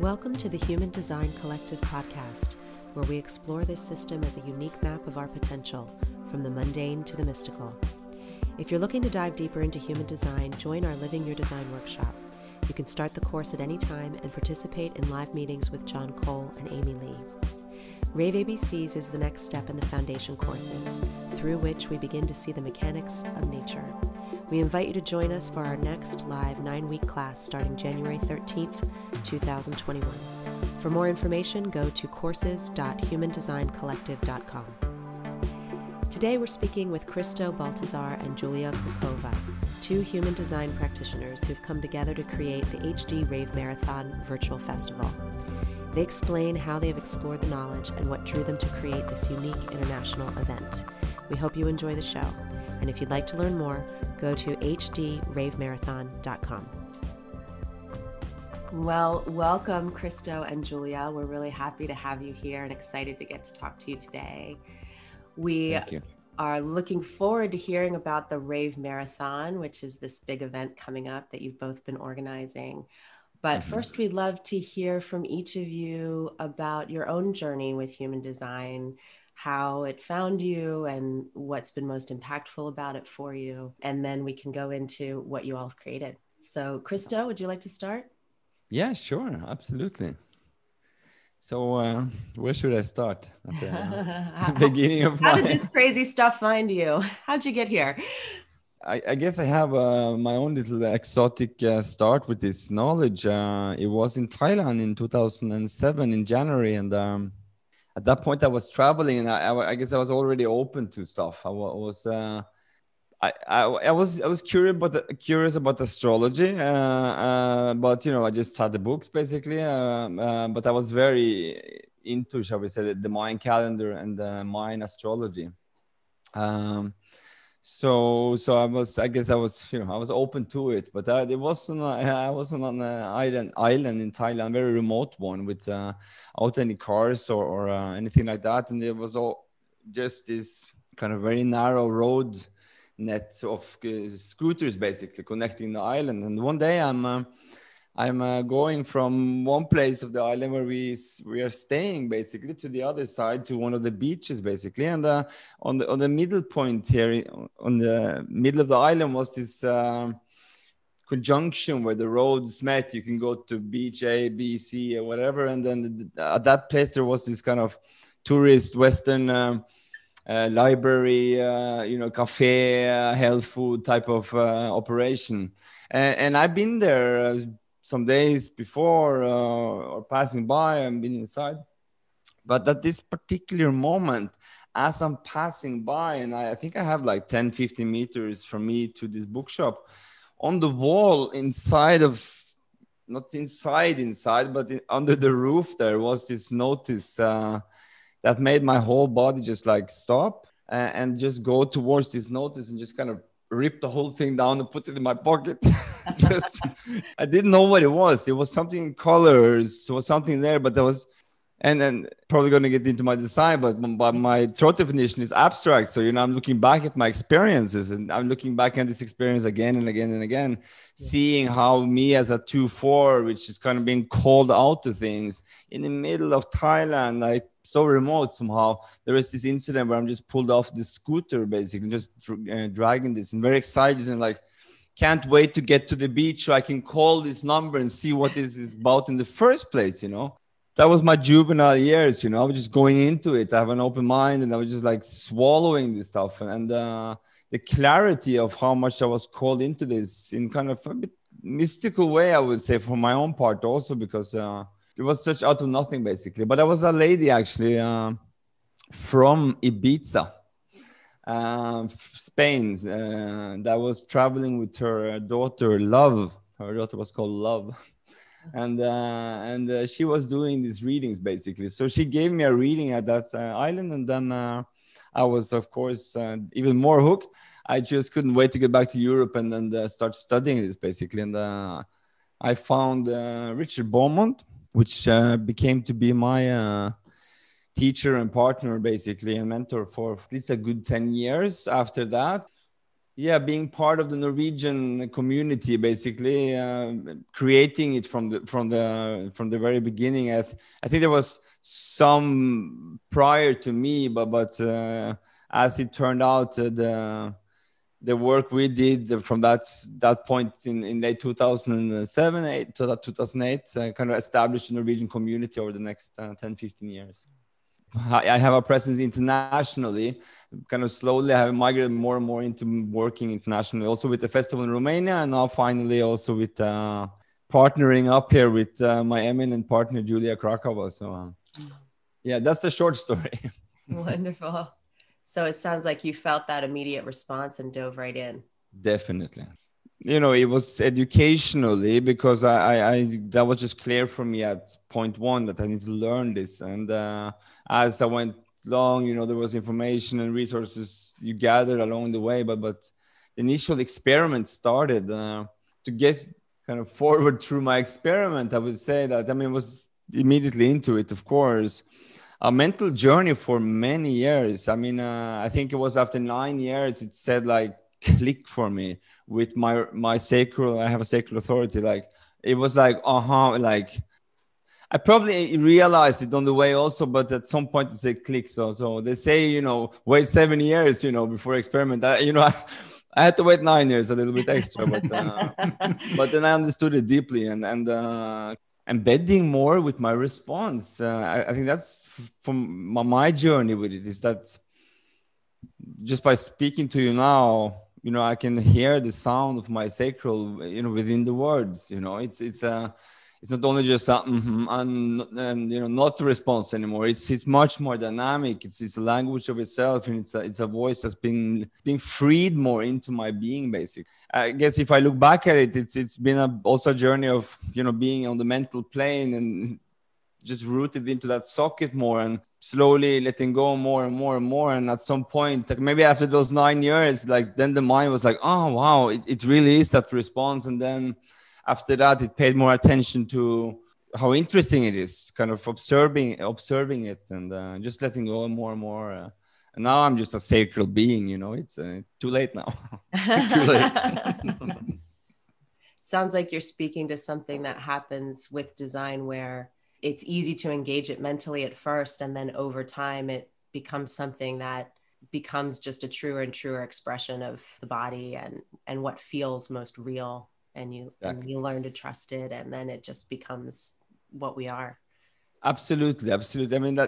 Welcome to the Human Design Collective podcast, where we explore this system as a unique map of our potential, from the mundane to the mystical. If you're looking to dive deeper into human design, join our Living Your Design workshop. You can start the course at any time and participate in live meetings with John Cole and Amy Lee. Rave ABCs is the next step in the foundation courses, through which we begin to see the mechanics of nature. We invite you to join us for our next live 9-week class starting January 13th, 2021. For more information, go to courses.humandesigncollective.com. Today we're speaking with Christo Baltazar and Julia Krakova, two human design practitioners who've come together to create the HD Rave Marathon Virtual Festival. They explain how they've explored the knowledge and what drew them to create this unique international event. We hope you enjoy the show. And if you'd like to learn more, go to hdravemarathon.com. Well, welcome Christo and Julia. We're really happy to have you here and excited to get to talk to you today. We are looking forward to hearing about the Rave Marathon, which is this big event coming up that you've both been organizing. But first, we'd love to hear from each of you about your own journey with human design, how it found you and what's been most impactful about it for you. And then we can go into what you all have created. So Christo, would you like to start? Yeah, sure. Absolutely. So where should I start? At the beginning of how did this crazy stuff find you? How'd you get here? I guess I have my own little exotic start with this knowledge. It was in Thailand in 2007 in January. And at that point I was traveling and I guess I was already open to stuff. I was curious about astrology, but you know, I just had the books basically. But I was very into, shall we say, the Mayan calendar and the Mayan astrology. So I was open to it. But I wasn't on an island in Thailand, very remote one, without any cars or anything like that. And there was all just this kind of very narrow road net of scooters basically connecting the island. And one day I'm going from one place of the island where we are staying basically to the other side, to one of the beaches basically. And on the middle point here, on the middle of the island, was this conjunction where the roads met. You can go to beach A, B, C or whatever. And then at that place there was this kind of tourist Western library, cafe, health food type of operation. And I've been there some days before or passing by and been inside. But at this particular moment, as I'm passing by, and I think I have like 10, 15 meters from me to this bookshop, on the wall under the roof, there was this notice that made my whole body just like stop and just go towards this notice and just kind of rip the whole thing down and put it in my pocket. I didn't know what it was. It was something in colors. It was something there, but there was, and then probably going to get into my design, but my throat definition is abstract. So, I'm looking back at my experiences and I'm looking back at this experience again and again and again, seeing how me as a 2-4, which is kind of being called out to things in the middle of Thailand, like so remote somehow. There is this incident where I'm just pulled off the scooter, basically, just dragging this, and very excited and like, can't wait to get to the beach so I can call this number and see what this is about in the first place, That was my juvenile years, I was just going into it. I have an open mind and I was just like swallowing this stuff. And the clarity of how much I was called into this in kind of a bit mystical way, I would say, for my own part also, because it was such out of nothing basically. But I was a lady actually from Ibiza, Spain, that was traveling with her daughter, Love. Her daughter was called Love. And she was doing these readings basically. So she gave me a reading at that island, and then I was, of course, even more hooked. I just couldn't wait to get back to Europe and then start studying this basically. And I found Richard Beaumont, which became to be my teacher and partner basically, and mentor for at least a good 10 years after that. Yeah, being part of the Norwegian community, basically creating it from the very beginning. I think there was some prior to me, but as it turned out, the work we did from that point in late 2007 to 2008 kind of established the Norwegian community over the next 10-15 years. I have a presence internationally, kind of slowly I have migrated more and more into working internationally, also with the festival in Romania, and now finally also with partnering up here with my eminent partner, Julia Krakova. So yeah, that's the short story. Wonderful. So it sounds like you felt that immediate response and dove right in. Definitely. You know, it was educationally, because I that was just clear for me at point one that I need to learn this. And as I went along, you know, there was information and resources you gathered along the way, but the initial experiment started to get kind of forward through my experiment. I would say that, I mean, was immediately into it, of course. A mental journey for many years. I mean, I think it was after 9 years, it said like, click for me with my sacral. I have a sacral authority. Like it was like, like I probably realized it on the way also, but at some point it said click. So they say, you know, wait 7 years, you know, before experiment. I had to wait 9 years, a little bit extra, but then I understood it deeply and embedding more with my response. I think that's from my journey with it, is that just by speaking to you now, you know, I can hear the sound of my sacral, you know, within the words. You know, it's not only just a and you know, not a response anymore. It's much more dynamic. It's a language of itself, and it's a voice that's been freed more into my being, basically. I guess if I look back at it, it's been also a journey of, you know, being on the mental plane and just rooted into that socket more and slowly letting go more and more and more. And at some point, like maybe after those 9 years, like then the mind was like, oh, wow, it really is that response. And then after that, it paid more attention to how interesting it is, kind of observing it and just letting go more and more. And now I'm just a sacral being, you know, it's too late now. Too late. Sounds like you're speaking to something that happens with design where it's easy to engage it mentally at first, and then over time it becomes something that becomes just a truer and truer expression of the body and what feels most real, and you exactly. And you learn to trust it, and then it just becomes what we are. Absolutely. I mean,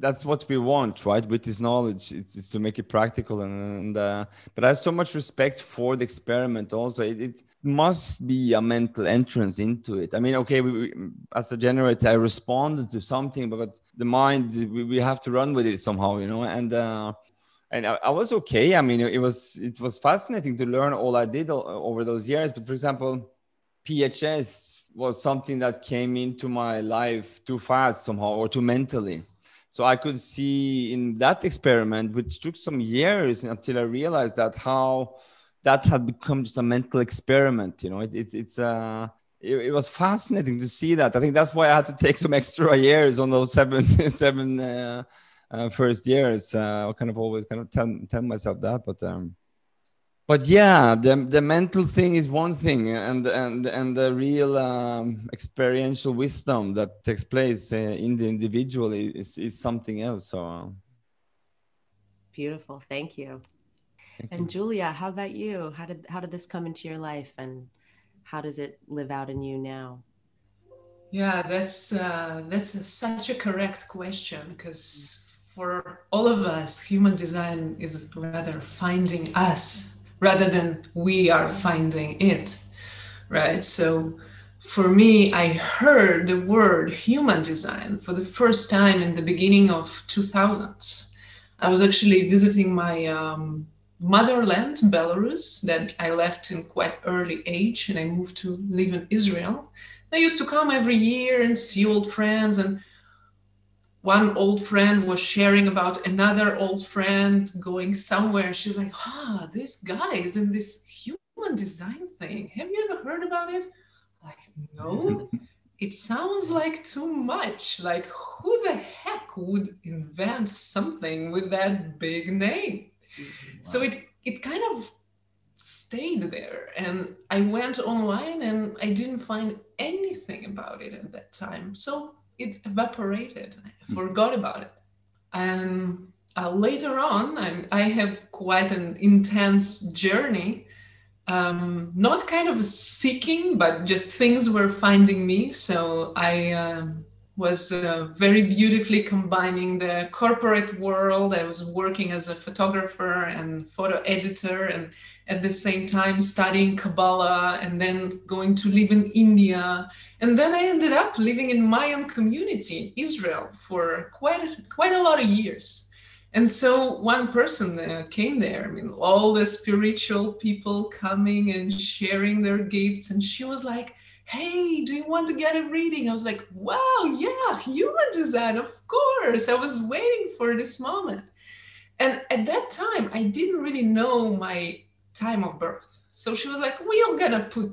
that's what we want, right? With this knowledge, it's to make it practical, and but I have so much respect for the experiment. Also, it must be a mental entrance into it. I mean, okay, we, as a generator, I responded to something, but the mind, we have to run with it somehow, you know. And I was okay. I mean, it was fascinating to learn all I did over those years. But for example, PHS was something that came into my life too fast somehow, or too mentally. So I could see in that experiment, which took some years until I realized that how that had become just a mental experiment. You know, it was fascinating to see that. I think that's why I had to take some extra years on those seven first years. I kind of always kind of tell myself that, but yeah, the mental thing is one thing, and the real experiential wisdom that takes place in the individual is something else. So beautiful, thank you. And Julia, how about you? How did this come into your life, and how does it live out in you now? Yeah, that's such a correct question, because for all of us, human design is rather finding us, rather than we are finding it, right? So for me, I heard the word human design for the first time in the beginning of 2000s. I was actually visiting my motherland, Belarus, that I left in quite early age, and I moved to live in Israel. I used to come every year and see old friends, and one old friend was sharing about another old friend going somewhere. She's like, this guy is in this human design thing. Have you ever heard about it? I'm like, no, it sounds like too much. Like, who the heck would invent something with that big name? Wow. So it it kind of stayed there. And I went online and I didn't find anything about it at that time. So it evaporated. I forgot about it. And later on, I had quite an intense journey. Not kind of seeking, but just things were finding me. So I was very beautifully combining the corporate world. I was working as a photographer and photo editor, and at the same time studying Kabbalah, and then going to live in India. And then I ended up living in my own community, Israel, for quite a lot of years. And so one person came there, I mean, all the spiritual people coming and sharing their gifts. And she was like, hey, do you want to get a reading? I was like, wow, yeah, Human Design, of course. I was waiting for this moment. And at that time, I didn't really know my time of birth. So she was like, we're going to put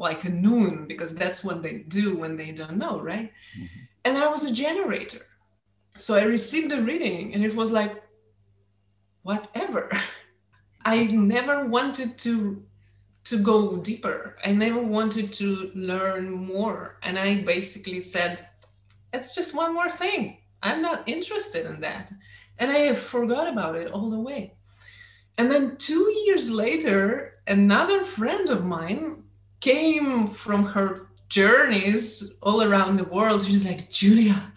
like a noon, because that's what they do when they don't know, right? Mm-hmm. And I was a generator. So I received the reading and it was like, whatever. I never wanted to go deeper. I never wanted to learn more. And I basically said, it's just one more thing. I'm not interested in that. And I forgot about it all the way. And then 2 years later, another friend of mine came from her journeys all around the world. She's like, Julia,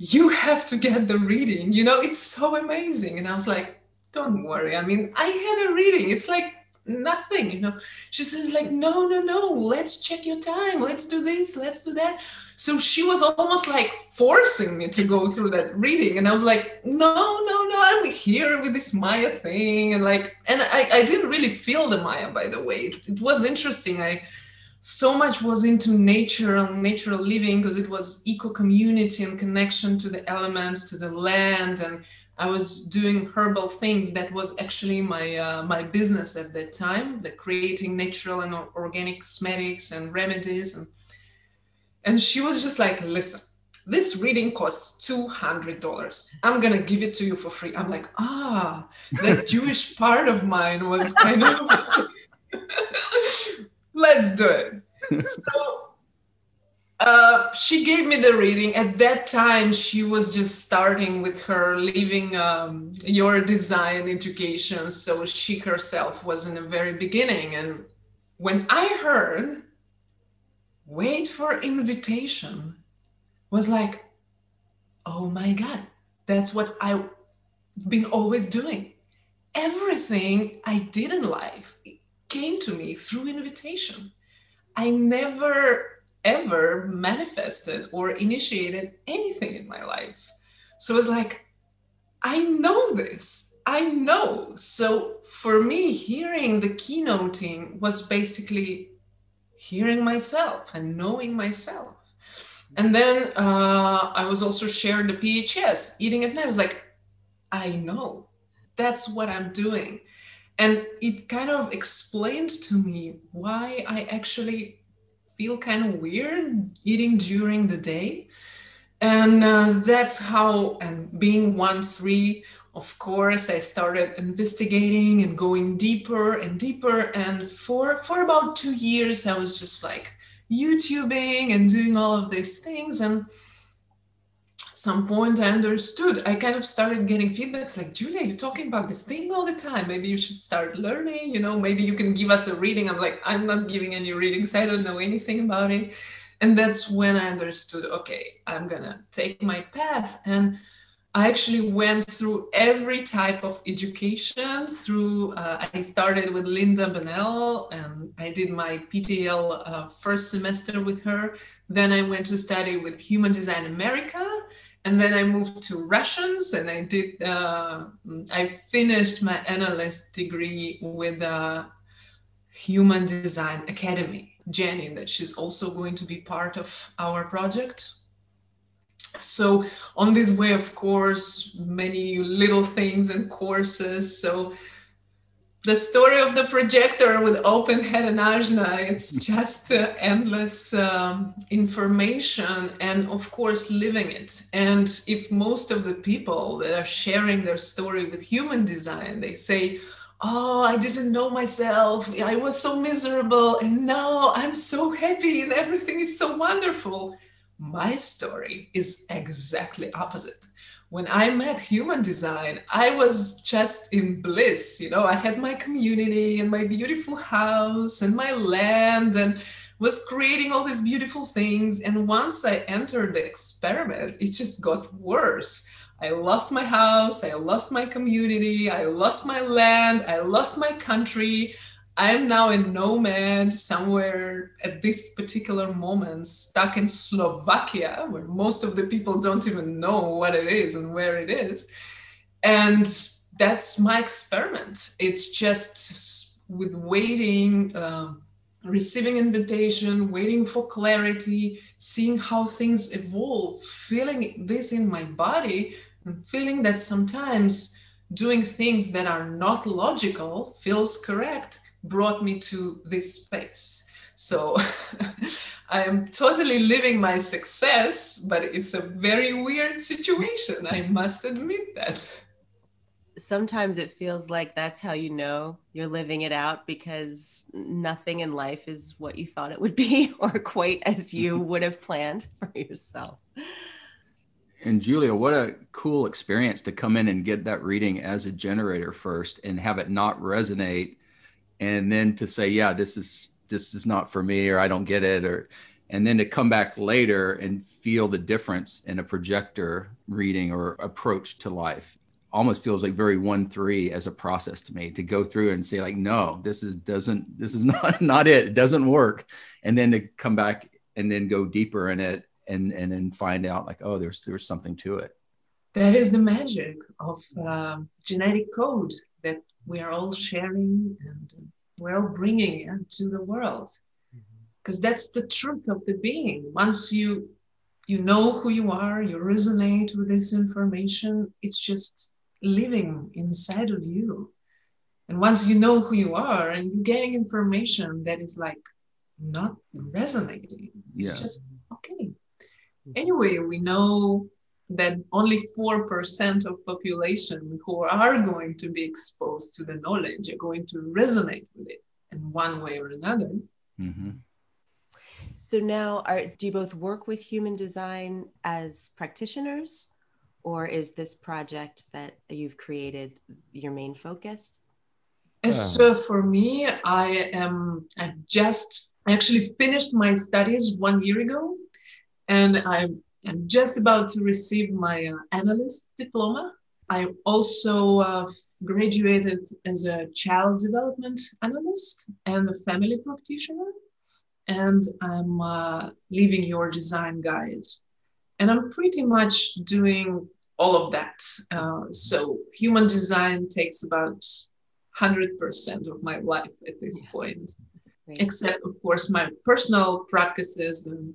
you have to get the reading, you know, it's so amazing. And I was like, don't worry. I mean, I had a reading. It's like nothing, you know. She says like, no, let's check your time. Let's do this, let's do that. So she was almost like forcing me to go through that reading. And I was like, no, I'm here with this Maya thing. And like, and I didn't really feel the Maya, by the way. It was interesting. So much was into nature and natural living, because it was eco-community and connection to the elements, to the land. And I was doing herbal things. That was actually my my business at that time, the creating natural and organic cosmetics and remedies. And she was just like, listen, this reading costs $200. I'm going to give it to you for free. I'm like, that Jewish part of mine was kind of... let's do it. So she gave me the reading. At that time, she was just starting with her leaving your design education. So she herself was in the very beginning. And when I heard, wait for invitation, was like, oh my God, that's what I've been always doing. Everything I did in life came to me through invitation. I never ever manifested or initiated anything in my life. So it's like, I know this, I know. So for me, hearing the keynoting was basically hearing myself and knowing myself. And then I was also sharing the PHS, eating at night. I was like, I know, that's what I'm doing. And it kind of explained to me why I actually feel kind of weird eating during the day. And that's how, and being 1-3, of course, I started investigating and going deeper and deeper. And for about 2 years, I was just like YouTubing and doing all of these things. And at some point I understood, I kind of started getting feedbacks like, Julia, you're talking about this thing all the time. Maybe you should start learning, you know, maybe you can give us a reading. I'm like, I'm not giving any readings. I don't know anything about it. And that's when I understood, okay, I'm going to take my path. And I actually went through every type of education through, I started with Linda Bunella and I did my PTL first semester with her. Then I went to study with Human Design America. And then I moved to Russians and I did, I finished my analyst degree with Human Design Academy, Jenny, that she's also going to be part of our project. So on this way, of course, many little things and courses. So the story of the projector with open head and ajna, it's just endless information, and of course living it. And if most of the people that are sharing their story with Human Design, they say, oh, I didn't know myself, I was so miserable, and now I'm so happy and everything is so wonderful. My story is exactly opposite. When I met Human Design, I was just in bliss. You know, I had my community and my beautiful house and my land and was creating all these beautiful things. And once I entered the experiment, it just got worse. I lost my house, I lost my community, I lost my land, I lost my country. I am now a nomad somewhere at this particular moment, stuck in Slovakia, where most of the people don't even know what it is and where it is. And that's my experiment. It's just with waiting, receiving invitation, waiting for clarity, seeing how things evolve, feeling this in my body, and feeling that sometimes doing things that are not logical feels correct, brought me to this space. So I am totally living my success, but it's a very weird situation. I must admit that. Sometimes it feels like that's how you know you're living it out, because nothing in life is what you thought it would be or quite as you would have planned for yourself. And Julia, what a cool experience to come in and get that reading as a generator first and have it not resonate. And then to say, yeah, this is not for me, or I don't get it, or, and then to come back later and feel the difference in a projector reading or approach to life. Almost feels like very 1-3 as a process to me, to go through and say like, no, this is not it. It doesn't work. And then to come back and then go deeper in it and then find out like, oh, there's something to it. That is the magic of genetic code that we are all sharing and we're all bringing to the world. Because that's the truth of the being. Once you know who you are, you resonate with this information, it's just living inside of you. And once you know who you are and you're getting information that is like not resonating, it's just okay. Anyway, we know that only 4% of population who are going to be exposed to the knowledge are going to resonate with it in one way or another. Mm-hmm. So now, do you both work with Human Design as practitioners, or is this project that you've created your main focus? So for me, I've just actually finished my studies 1 year ago, and I'm just about to receive my analyst diploma. I also graduated as a child development analyst and a family practitioner. And I'm leaving your design guide. And I'm pretty much doing all of that. So Human Design takes about 100% of my life at this point, except of course my personal practices and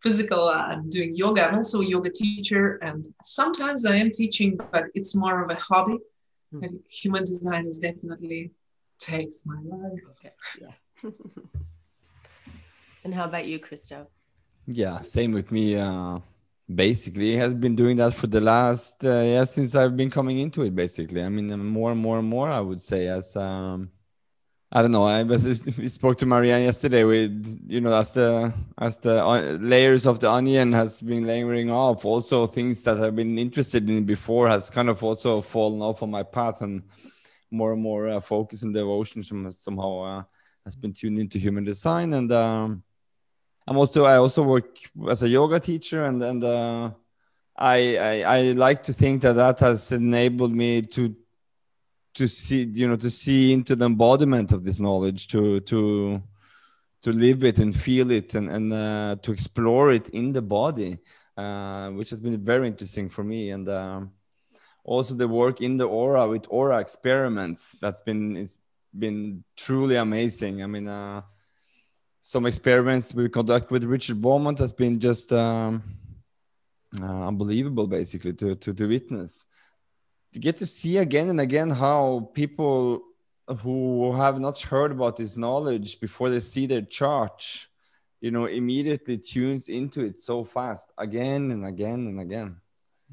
physical, I'm doing yoga. I'm also a yoga teacher, and sometimes I am teaching, but it's more of a hobby. And Human Design is definitely takes my life. Okay. Yeah. And how about you, Christo? Yeah, same with me. Basically, has been doing that for the last since I've been coming into it. Basically, I mean, more and more. I would say as I don't know. We spoke to Marianne yesterday. With as the layers of the onion has been layering off. Also, things that I've been interested in before has kind of also fallen off on my path, and more focus and devotion somehow has been tuned into Human Design. And I also work as a yoga teacher, and I like to think that has enabled me to see into the embodiment of this knowledge, to live it and feel it and to explore it in the body, which has been very interesting for me. And also the work in the aura with aura experiments, it's been truly amazing. I mean, some experiments we conduct with Richard Beaumont has been just unbelievable, basically, to witness. To get to see again and again how people who have not heard about this knowledge before they see their chart, you know, immediately tunes into it so fast again and again and again.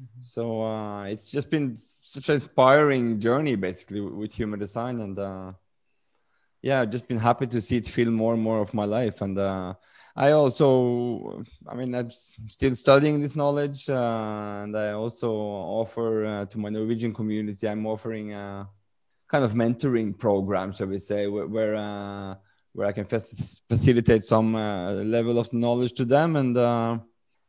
Mm-hmm. So it's just been such an inspiring journey basically with Human Design, and yeah, I've just been happy to see it fill more and more of my life. And I also, I mean, I'm still studying this knowledge, and I also offer to my Norwegian community, I'm offering kind of mentoring program, shall we say, where I can facilitate some level of knowledge to them.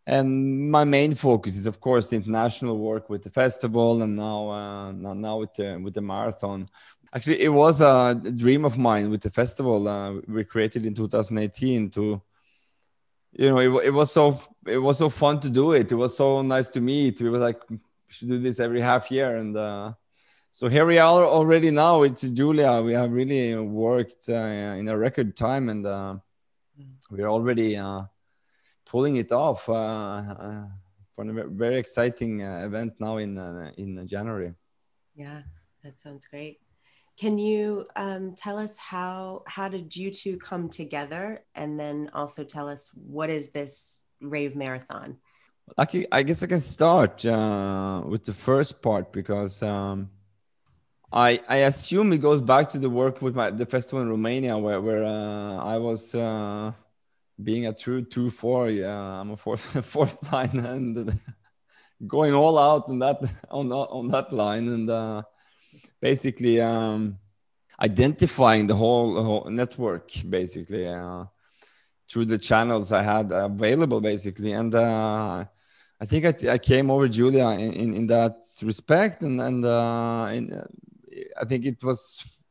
And my main focus is, of course, the international work with the festival, and now with the marathon. Actually, it was a dream of mine with the festival. We created in 2018 to, you know, it was so fun to do it. It was so nice to meet. We were like, we should do this every half year. And so here we are already now. It's Julia. We have really worked in a record time, and we're already... pulling it off for a very exciting event now in January. Yeah, that sounds great. Can you tell us how did you two come together, and then also tell us what is this Rave Marathon? I guess I can start with the first part, because I assume it goes back to the work with the festival in Romania, where I was. Being a true 2-4, I'm a fourth line, and going all out on that line, and basically identifying the whole network basically through the channels I had available basically, and I think I came over Julia in that respect, and I think it was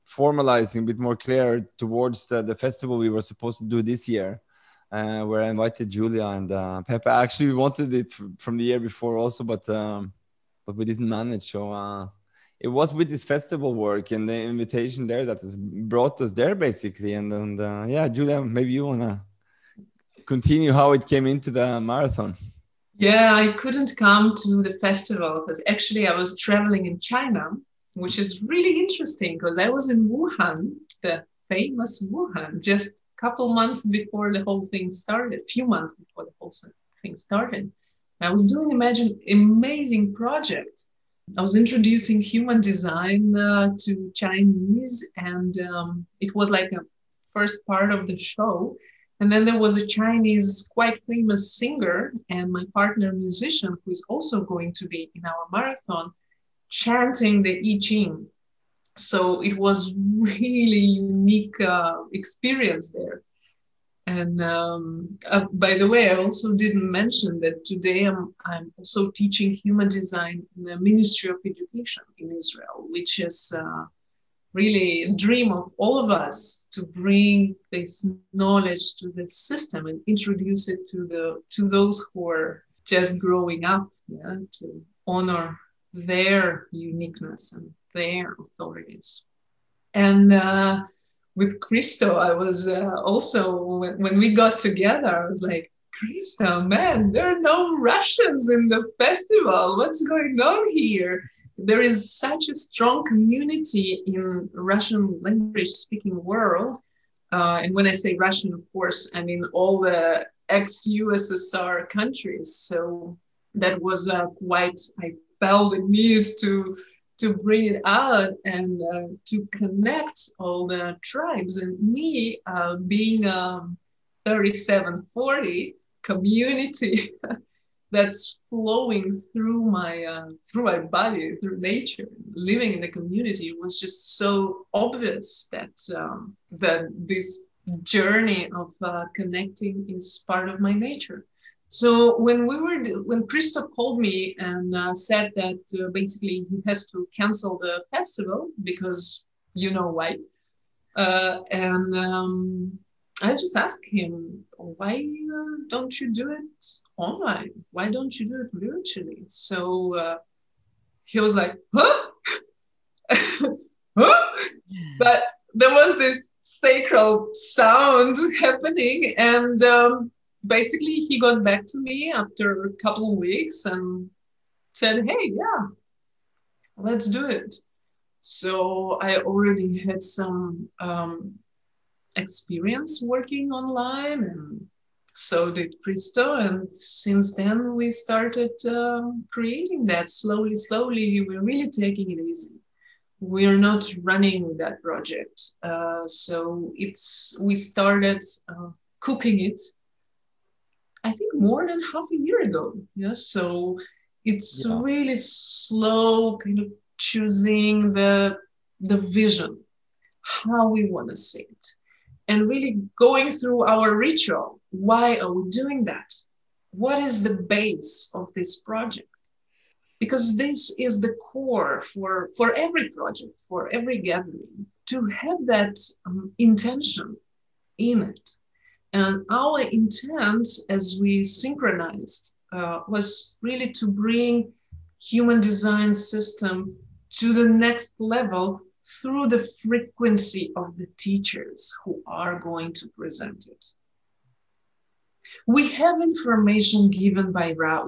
formalizing a bit more clear towards the festival we were supposed to do this year. Where I invited Julia and Pepe. Actually, we wanted it from the year before also, but we didn't manage. So it was with this festival work and the invitation there that has brought us there, basically. And yeah, Julia, maybe you want to continue how it came into the marathon. Yeah, I couldn't come to the festival because actually I was traveling in China, which is really interesting because I was in Wuhan, the famous Wuhan, just couple months before the whole thing started, a few months before the whole thing started. I was doing an amazing project. I was introducing Human Design to Chinese, and it was like a first part of the show. And then there was a Chinese quite famous singer and my partner musician, who is also going to be in our marathon, chanting the I Ching. So it was really unique experience there. And by the way, I also didn't mention that today I'm also teaching Human Design in the Ministry of Education in Israel, which is really a dream of all of us to bring this knowledge to the system and introduce it to those who are just growing up, yeah, to honor their uniqueness and their authorities. And with Christo, I was also, when we got together, I was like, Christo, man, there are no Russians in the festival. What's going on here? There is such a strong community in Russian language speaking world. And when I say Russian, of course, I mean all the ex-USSR countries. So that was quite, I felt the need to bring it out and to connect all the tribes. And me being a 3740 community that's flowing through my body, through nature, living in the community, was just so obvious that this journey of connecting is part of my nature. So when Christoph called me and said that basically he has to cancel the festival because you know why, and I just asked him, why don't you do it online? Why don't you do it virtually? So he was like, huh? Huh? But there was this sacral sound happening, and basically, he got back to me after a couple of weeks and said, hey, yeah, let's do it. So I already had some experience working online, and so did Christo. And since then we started creating that slowly. We're really taking it easy. We're not running that project. So we started cooking it, I think, more than half a year ago. Yes. So it's really slow, kind of choosing the vision, how we want to see it, and really going through our ritual. Why are we doing that? What is the base of this project? Because this is the core for every project, for every gathering, to have that intention in it. And our intent, as we synchronized, was really to bring human design system to the next level through the frequency of the teachers who are going to present it. We have information given by Ra.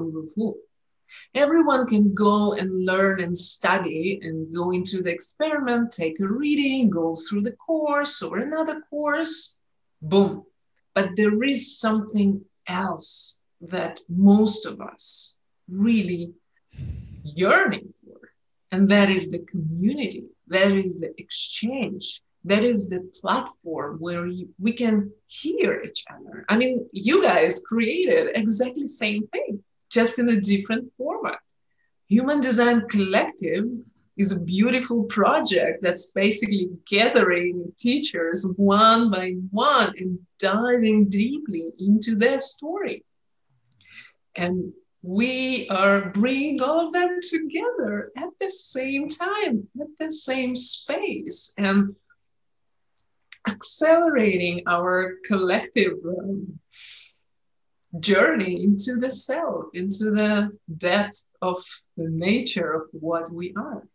Everyone can go and learn and study and go into the experiment, take a reading, go through the course or another course, boom. But there is something else that most of us really yearning for. And that is the community. That is the exchange. That is the platform where we can hear each other. I mean, you guys created exactly the same thing, just in a different format. Human Design Collective is a beautiful project that's basically gathering teachers one by one and diving deeply into their story. And we are bringing all of them together at the same time, at the same space, and accelerating our collective journey into the self, into the depth of the nature of what we are.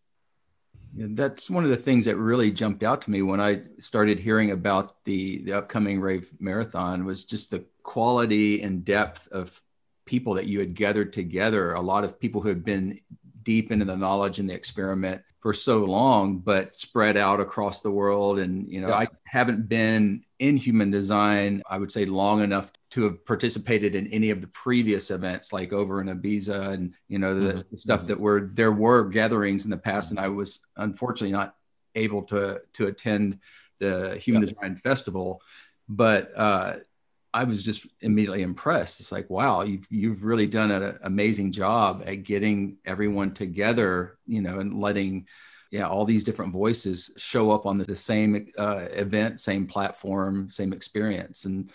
And that's one of the things that really jumped out to me when I started hearing about the upcoming Rave Marathon, was just the quality and depth of people that you had gathered together. A lot of people who had been deep into the knowledge and the experiment for so long, but spread out across the world. And, you know, I haven't been in human design, I would say, long enough to have participated in any of the previous events, like over in Ibiza and, you know, the stuff that there were gatherings in the past. And I was unfortunately not able to attend the Human Design Festival, but, I was just immediately impressed. It's like, wow, you've really done an amazing job at getting everyone together, you know, and letting all these different voices show up on the same event, same platform, same experience. And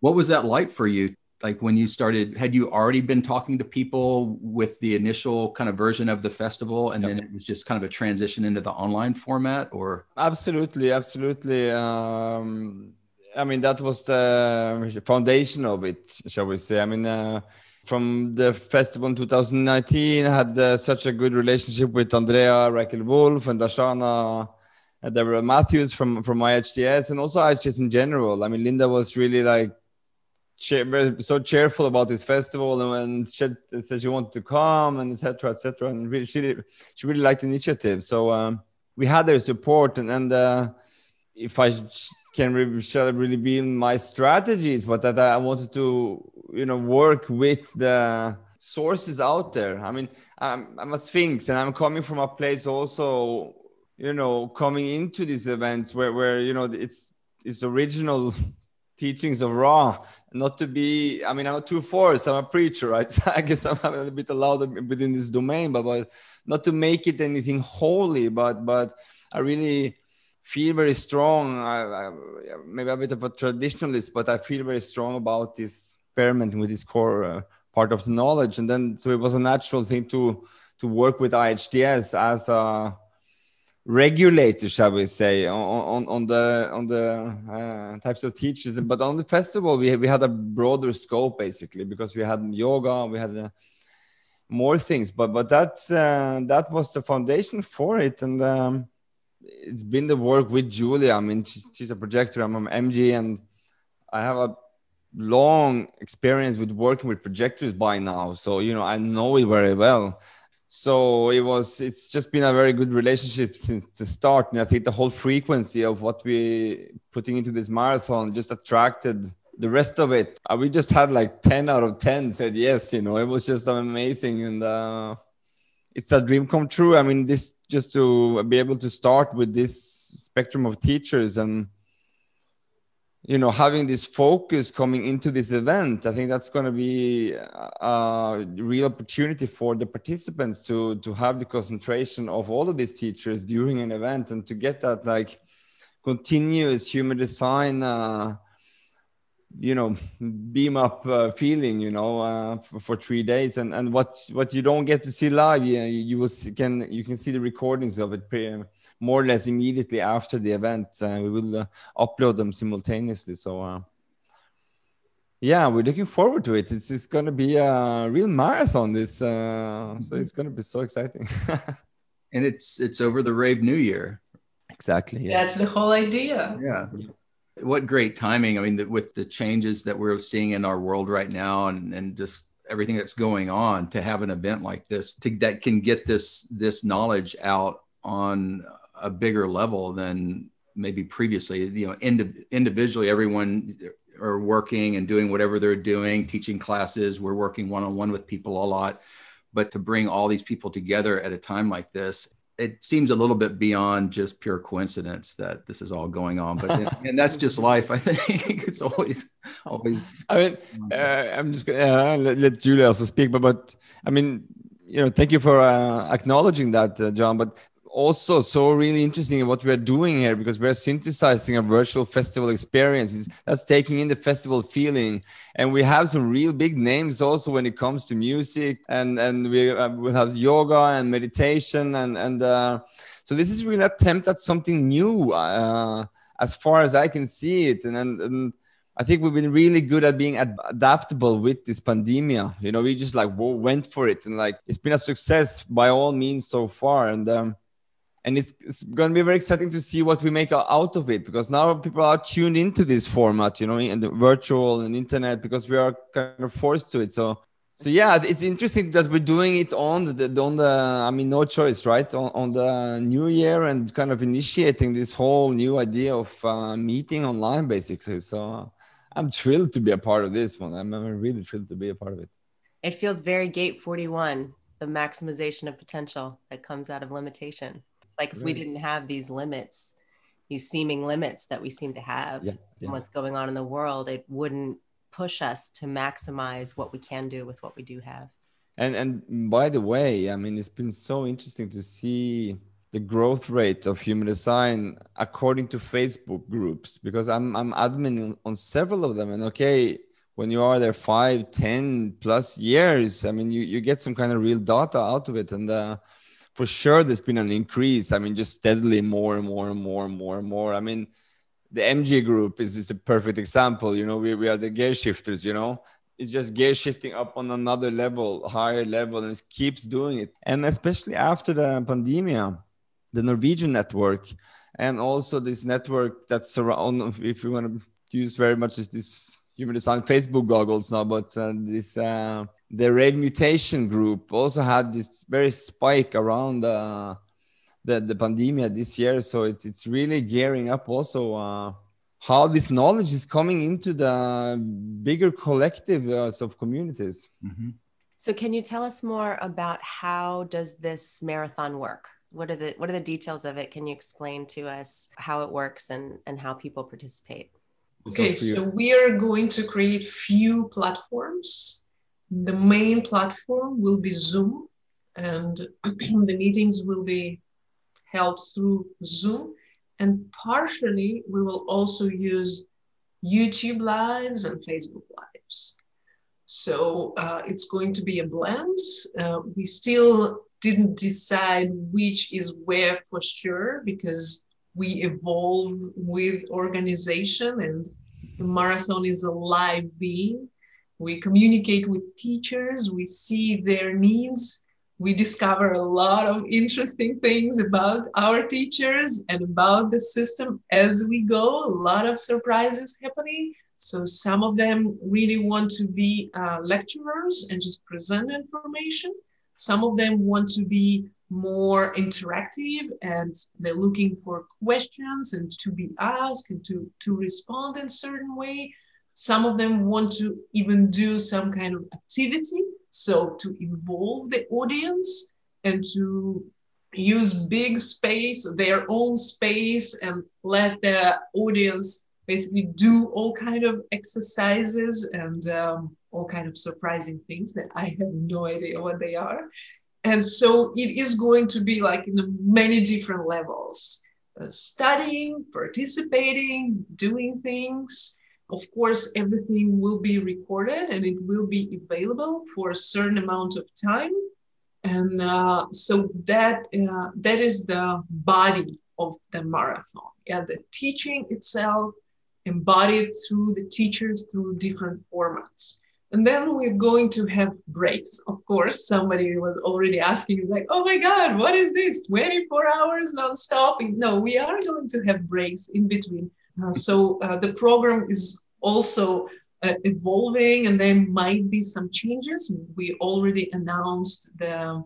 what was that like for you? Like when you started, had you already been talking to people with the initial kind of version of the festival, and then it was just kind of a transition into the online format, or? Absolutely. I mean, that was the foundation of it, shall we say. I mean, from the festival in 2019, I had such a good relationship with Andrea Reichel Wolf and Dashana, and Deborah Matthews from IHTS, and also IHTS in general. I mean, Linda was really like so cheerful about this festival, and she said she wanted to come, and etc. And really, she really liked the initiative. So we had their support, and if I can really be in my strategies, but that I wanted to, you know, work with the sources out there. I mean, I'm a Sphinx, and I'm coming from a place also, you know, coming into these events where you know, it's original teachings of Ra, not to be, I mean, I'm a 2/4, I'm a preacher, right? So I guess I'm a little bit allowed within this domain, but not to make it anything holy, but I really feel very strong. I maybe a bit of a traditionalist, but I feel very strong about this experimenting with this core part of the knowledge. And then, so it was a natural thing to work with IHDS as a regulator, shall we say, on the types of teachers. But on the festival, we had a broader scope, basically, because we had yoga, we had more things. But that was the foundation for it, and. It's been the work with Julia. I mean, she's a projector. I'm an MG, and I have a long experience with working with projectors by now. So, you know, I know it very well. So it's just been a very good relationship since the start. And I think the whole frequency of what we putting into this marathon just attracted the rest of it. We just had like 10 out of 10 said yes, you know. It was just amazing. And it's a dream come true. I mean, this just to be able to start with this spectrum of teachers and, you know, having this focus coming into this event, I think that's going to be a real opportunity for the participants to have the concentration of all of these teachers during an event and to get that like continuous human design, you know, beam up feeling, you know, for 3 days. And what you don't get to see live, you can see the recordings of it more or less immediately after the event. We will upload them simultaneously. So yeah, we're looking forward to it. It's going to be a real marathon. This so it's going to be so exciting. And it's over the Rave New Year. Exactly. Yeah. That's the whole idea. Yeah. What great timing. I mean, with the changes that we're seeing in our world right now and just everything that's going on, to have an event like this that can get this knowledge out on a bigger level than maybe previously. You know, individually, everyone are working and doing whatever they're doing, teaching classes. We're working one-on-one with people a lot. But to bring all these people together at a time like this, it seems a little bit beyond just pure coincidence that this is all going on, but and that's just life. I think it's always. I mean, I'm just gonna let Julia also speak, but I mean, you know, thank you for acknowledging that, John. But also, so really interesting what we're doing here, because we're synthesizing a virtual festival experience that's taking in the festival feeling, and we have some real big names also when it comes to music, and we have yoga and meditation, and so this is really an attempt at something new, as far as I can see it, and I think we've been really good at being adaptable with this pandemia. You know, we just like went for it, and like it's been a success by all means so far, and it's going to be very exciting to see what we make out of it, because now people are tuned into this format, you know, in the virtual and internet, because we are kind of forced to it. So yeah, it's interesting that we're doing it on the no choice, right? On the new year, and kind of initiating this whole new idea of meeting online, basically. So I'm thrilled to be a part of this one. I'm really thrilled to be a part of it. It feels very Gate 41, the maximization of potential that comes out of limitation. Like if we didn't have these limits, these seeming limits that we seem to have, and what's going on in the world, it wouldn't push us to maximize what we can do with what we do have. And by the way, I mean, it's been so interesting to see the growth rate of human design according to Facebook groups, because I'm admin on several of them. And okay, when you are there 5, 10+ years, I mean, you get some kind of real data out of it. And for sure, there's been an increase. I mean, just steadily more and more. I mean, the MG group is a perfect example. You know, we are the gear shifters, you know. It's just gear shifting up on another level, higher level, and it keeps doing it. And especially after the pandemia, the Norwegian network, and also this network that's around, if you want to use very much this human design Facebook goggles now, but the Rave Mutation group also had this very spike around the pandemia this year. So it's really gearing up also how this knowledge is coming into the bigger collective of communities. Mm-hmm. So can you tell us more about how does this marathon work? What are the details of it? Can you explain to us how it works and how people participate? Okay, so we are going to create few platforms. The main platform will be Zoom, and the meetings will be held through Zoom. And partially, we will also use YouTube lives and Facebook lives. So it's going to be a blend. We still didn't decide which is where for sure, because we evolve with organization, and the marathon is a live being. We communicate with teachers, we see their needs, we discover a lot of interesting things about our teachers and about the system as we go, a lot of surprises happening. So some of them really want to be lecturers and just present information. Some of them want to be more interactive and they're looking for questions and to be asked and to respond in a certain way. Some of them want to even do some kind of activity, so to involve the audience and to use big space, their own space, and let the audience basically do all kind of exercises and all kind of surprising things that I have no idea what they are. And so it is going to be like in many different levels, studying, participating, doing things. Of course, everything will be recorded and it will be available for a certain amount of time. And so that is the body of the marathon. Yeah, the teaching itself embodied through the teachers through different formats. And then we're going to have breaks. Of course, somebody was already asking, like, oh my God, what is this? 24 hours nonstop? No, we are going to have breaks in between. So the program is also evolving, and there might be some changes. We already announced the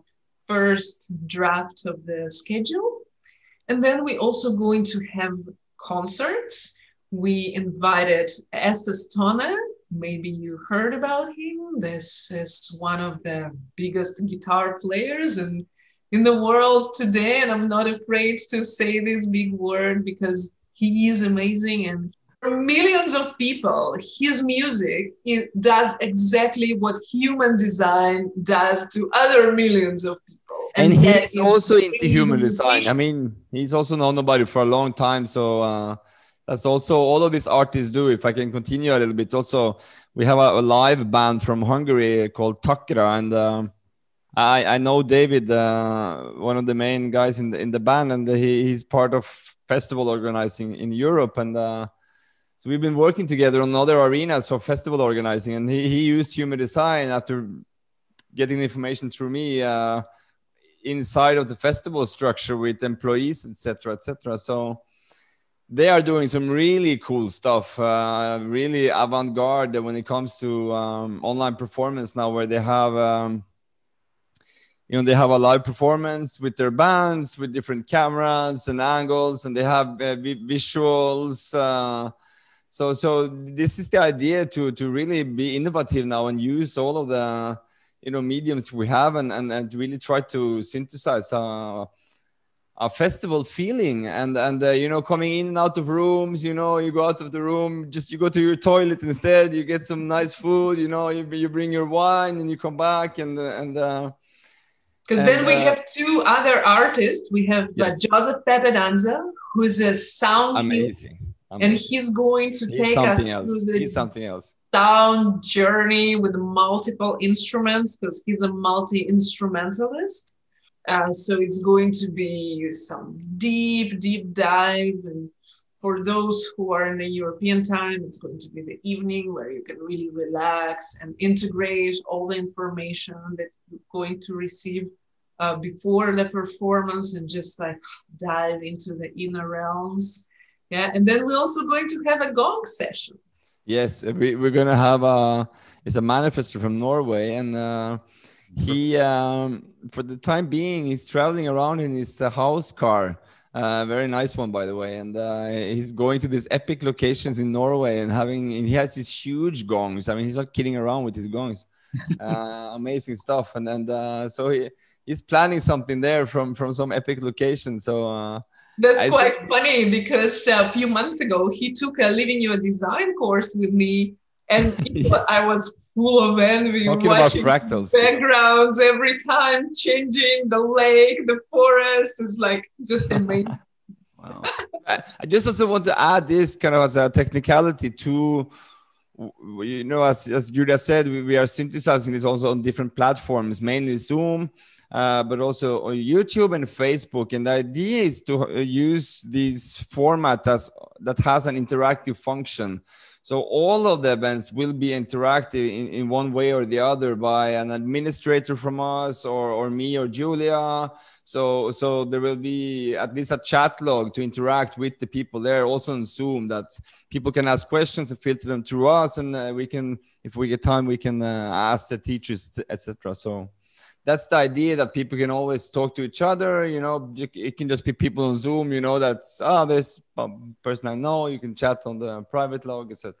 first draft of the schedule. And then we also going to have concerts. We invited Esther Stoner. Maybe you heard about him. This is one of the biggest guitar players in the world today. And I'm not afraid to say this big word because he is amazing, and for millions of people, his music does exactly what Human Design does to other millions of people. And he's also into Human Design. I mean, he's also known about it for a long time. So that's also all of these artists do. If I can continue a little bit. Also, we have a live band from Hungary called Takra. And I know David, one of the main guys in the band, and he's part of festival organizing in Europe. And so we've been working together on other arenas for festival organizing. And he used Human Design after getting the information through me inside of the festival structure with employees, etc., etc. So they are doing some really cool stuff, really avant-garde when it comes to online performance now, where they have they have a live performance with their bands, with different cameras and angles, and they have visuals. So this is the idea to really be innovative now and use all of the mediums we have and really try to synthesize a festival feeling and coming in and out of rooms. You go out of the room, just you go to your toilet instead. You get some nice food. You bring your wine and you come back and. Because then we have two other artists. We have Joseph Papadanza, who's a sound amazing. And he's going to take us through the sound journey with multiple instruments, because he's a multi-instrumentalist. So it's going to be some deep dive. And for those who are in the European time, it's going to be the evening where you can really relax and integrate all the information that you're going to receive before the performance and just like dive into the inner realms. Yeah. And then we're also going to have a gong session. Yes. We're going to have it's a manifestor from Norway. And he, for the time being, he's traveling around in his house car. Very nice one, by the way. And he's going to these epic locations in Norway and he has these huge gongs. I mean, he's not kidding around with his gongs. Amazing stuff. And so he's planning something there from some epic location. So that's quite funny, because a few months ago, he took a Living Your Design course with me. And I was full of envy, watching backgrounds every time, changing the lake, the forest. It's like just amazing. Wow. I just also want to add this kind of as a technicality to, as Julia said, we are synthesizing this also on different platforms, mainly Zoom, but also on YouTube and Facebook. And the idea is to use this format that has an interactive function. So all of the events will be interactive in one way or the other by an administrator from us or me or Julia. So there will be at least a chat log to interact with the people there, also on Zoom, that people can ask questions and filter them through us. And we can, if we get time, we can ask the teachers, etc. So that's the idea, that people can always talk to each other. You know, it can just be people on Zoom, you know, that's, oh, there's a person I know, you can chat on the private log, etc.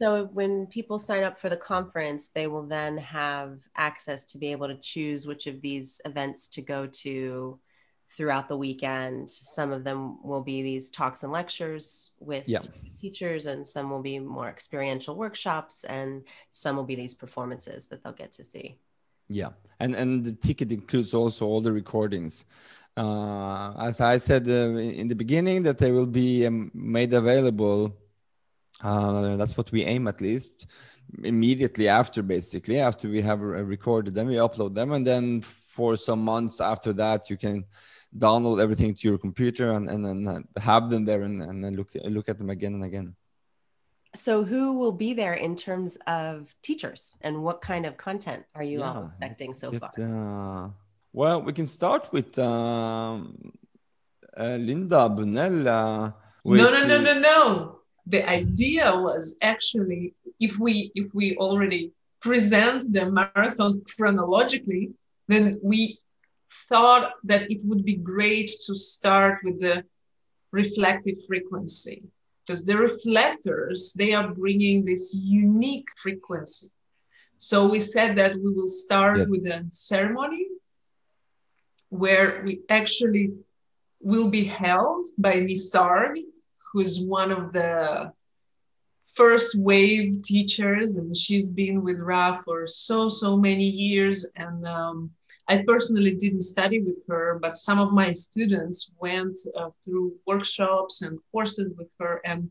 So when people sign up for the conference, they will then have access to be able to choose which of these events to go to throughout the weekend. Some of them will be these talks and lectures with teachers, and some will be more experiential workshops, and some will be these performances that they'll get to see. Yeah. And the ticket includes also all the recordings. As I said in the beginning, that they will be made available. That's what we aim, at least immediately after, basically, after we have recorded them, we upload them. And then for some months after that, you can download everything to your computer and then have them there and then look at them again and again. So who will be there in terms of teachers, and what kind of content are you all expecting so far? Well, we can start with Linda Bunella. No. The idea was actually, if we already present the marathon chronologically, then we thought that it would be great to start with the reflective frequency, because the reflectors, they are bringing this unique frequency. So we said that we will start with a ceremony where we actually will be held by Nisarg, who is one of the first wave teachers, and she's been with Ra for so many years. And I personally didn't study with her, but some of my students went through workshops and courses with her. And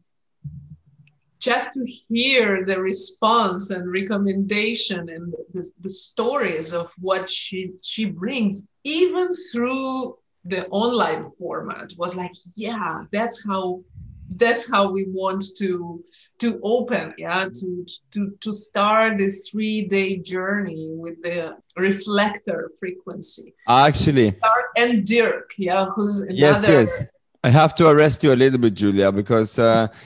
just to hear the response and recommendation and the stories of what she brings, even through the online format, was like, yeah, that's how we want to open, to start this 3-day journey with the reflector frequency. Actually, so and Dirk, who's another. Yes. I have to arrest you a little bit, Julia, because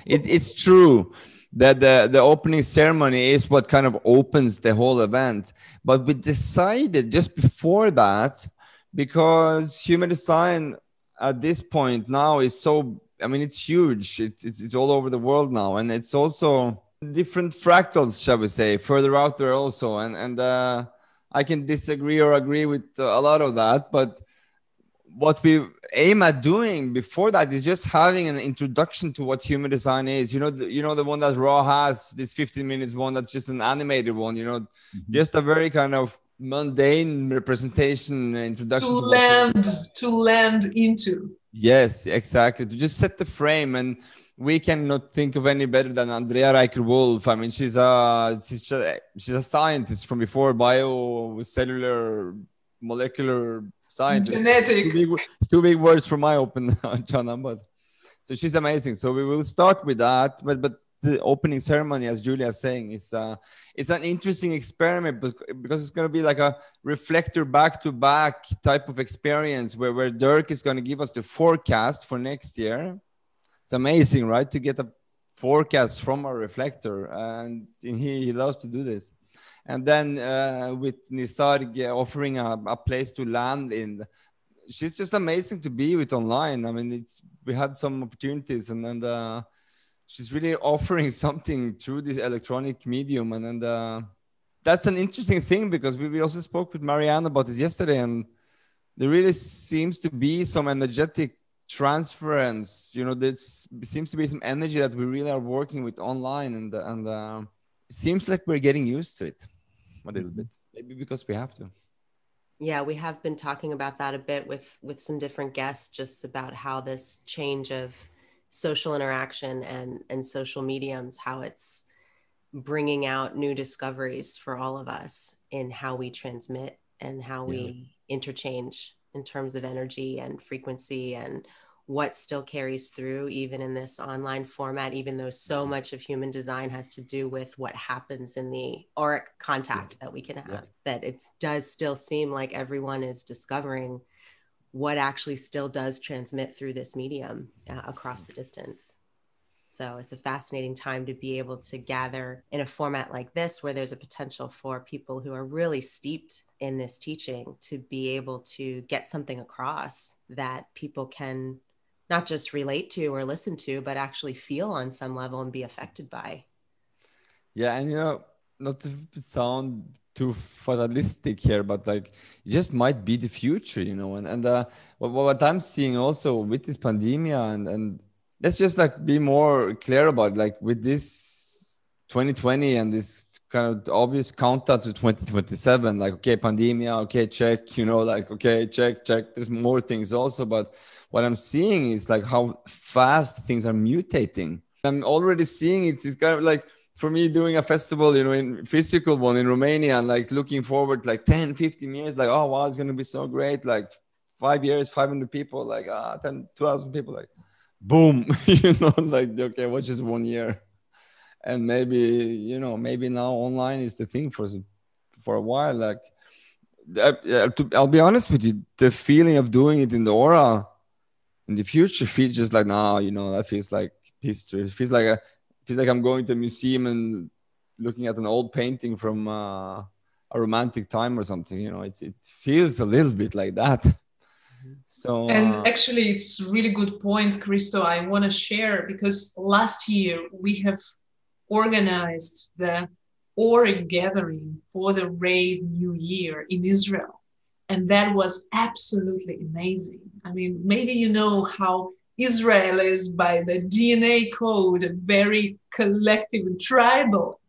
it's true that the opening ceremony is what kind of opens the whole event. But we decided just before that, because Human Design at this point now is so, I mean, it's huge. It's all over the world now. And it's also different fractals, shall we say, further out there also. And I can disagree or agree with a lot of that. But what we aim at doing before that is just having an introduction to what Human Design is. You know the one that Ra has, this 15 minutes one, that's just an animated one, you know, just a very kind of mundane representation, introduction to land into. Yes, exactly. To just set the frame, and we cannot think of any better than Andrea Reichel Wolf. I mean, she's a scientist from before, biocellular, molecular scientist. Genetic. Two big words for my open China, but so she's amazing. So we will start with that, but the opening ceremony, as Julia is saying, it's an interesting experiment, because it's going to be like a reflector back-to-back type of experience where Dirk is going to give us the forecast for next year. It's amazing, right? To get a forecast from a reflector, and he loves to do this. And then with Nisarg offering a place to land in, she's just amazing to be with online. I mean, we had some opportunities, and then she's really offering something through this electronic medium. And that's an interesting thing, because we also spoke with Marianne about this yesterday, and there really seems to be some energetic transference. You know, there seems to be some energy that we really are working with online, and it seems like we're getting used to it a little bit, maybe because we have to. Yeah, we have been talking about that a bit with some different guests, just about how this change of social interaction and social mediums, how it's bringing out new discoveries for all of us in how we transmit and how we interchange in terms of energy and frequency, and what still carries through even in this online format, even though so much of Human Design has to do with what happens in the auric contact that we can have, that it does still seem like everyone is discovering what actually still does transmit through this medium across the distance. So it's a fascinating time to be able to gather in a format like this, where there's a potential for people who are really steeped in this teaching to be able to get something across that people can not just relate to or listen to, but actually feel on some level and be affected by. Yeah. And, you know, not to sound too fatalistic here, but like, it just might be the future, you know, and what I'm seeing also with this pandemic and let's just like be more clear about it. Like with this 2020 and this kind of obvious countdown to 2027, like, okay, pandemic, okay, check, you know, like, okay, check, there's more things also. But what I'm seeing is like how fast things are mutating. I'm already seeing it. It's kind of like, for me, doing a festival, you know, in physical one in Romania, and like looking forward like 10, 15 years, like, oh, wow, it's going to be so great. Like 5 years, 500 people, like 10, 2,000 people, like, boom, you know, like, okay, what's just 1 year? And maybe, you know, maybe now online is the thing for a while. Like, I'll be honest with you, the feeling of doing it in the aura in the future feels just like, nah, you know, that feels like history. It feels like I'm going to a museum and looking at an old painting from a romantic time or something, you know, it feels a little bit like that. So, and actually, it's really good point, Christo. I want to share, because last year we have organized the Aura gathering for the Rave New Year in Israel. And that was absolutely amazing. I mean, maybe you know how Israel is by the DNA code, very collective and tribal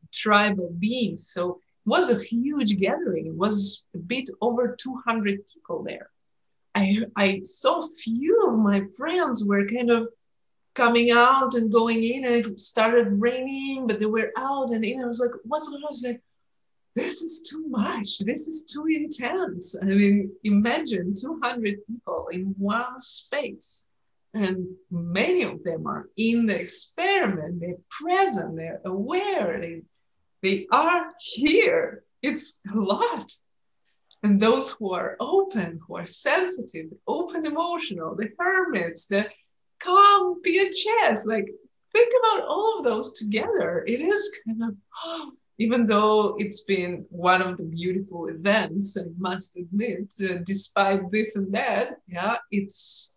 beings. So it was a huge gathering. It was a bit over 200 people there. I so few of my friends were kind of coming out and going in, and it started raining, but they were out and in. I was like, what's going on? I was like, this is too much. This is too intense. I mean, imagine 200 people in one space. And many of them are in the experiment. They're present. They're aware. They are here. It's a lot. And those who are open, who are sensitive, open emotional, the hermits, the calm PHS, like, think about all of those together. It is kind of, even though it's been one of the beautiful events, I must admit, despite this and that, yeah, it's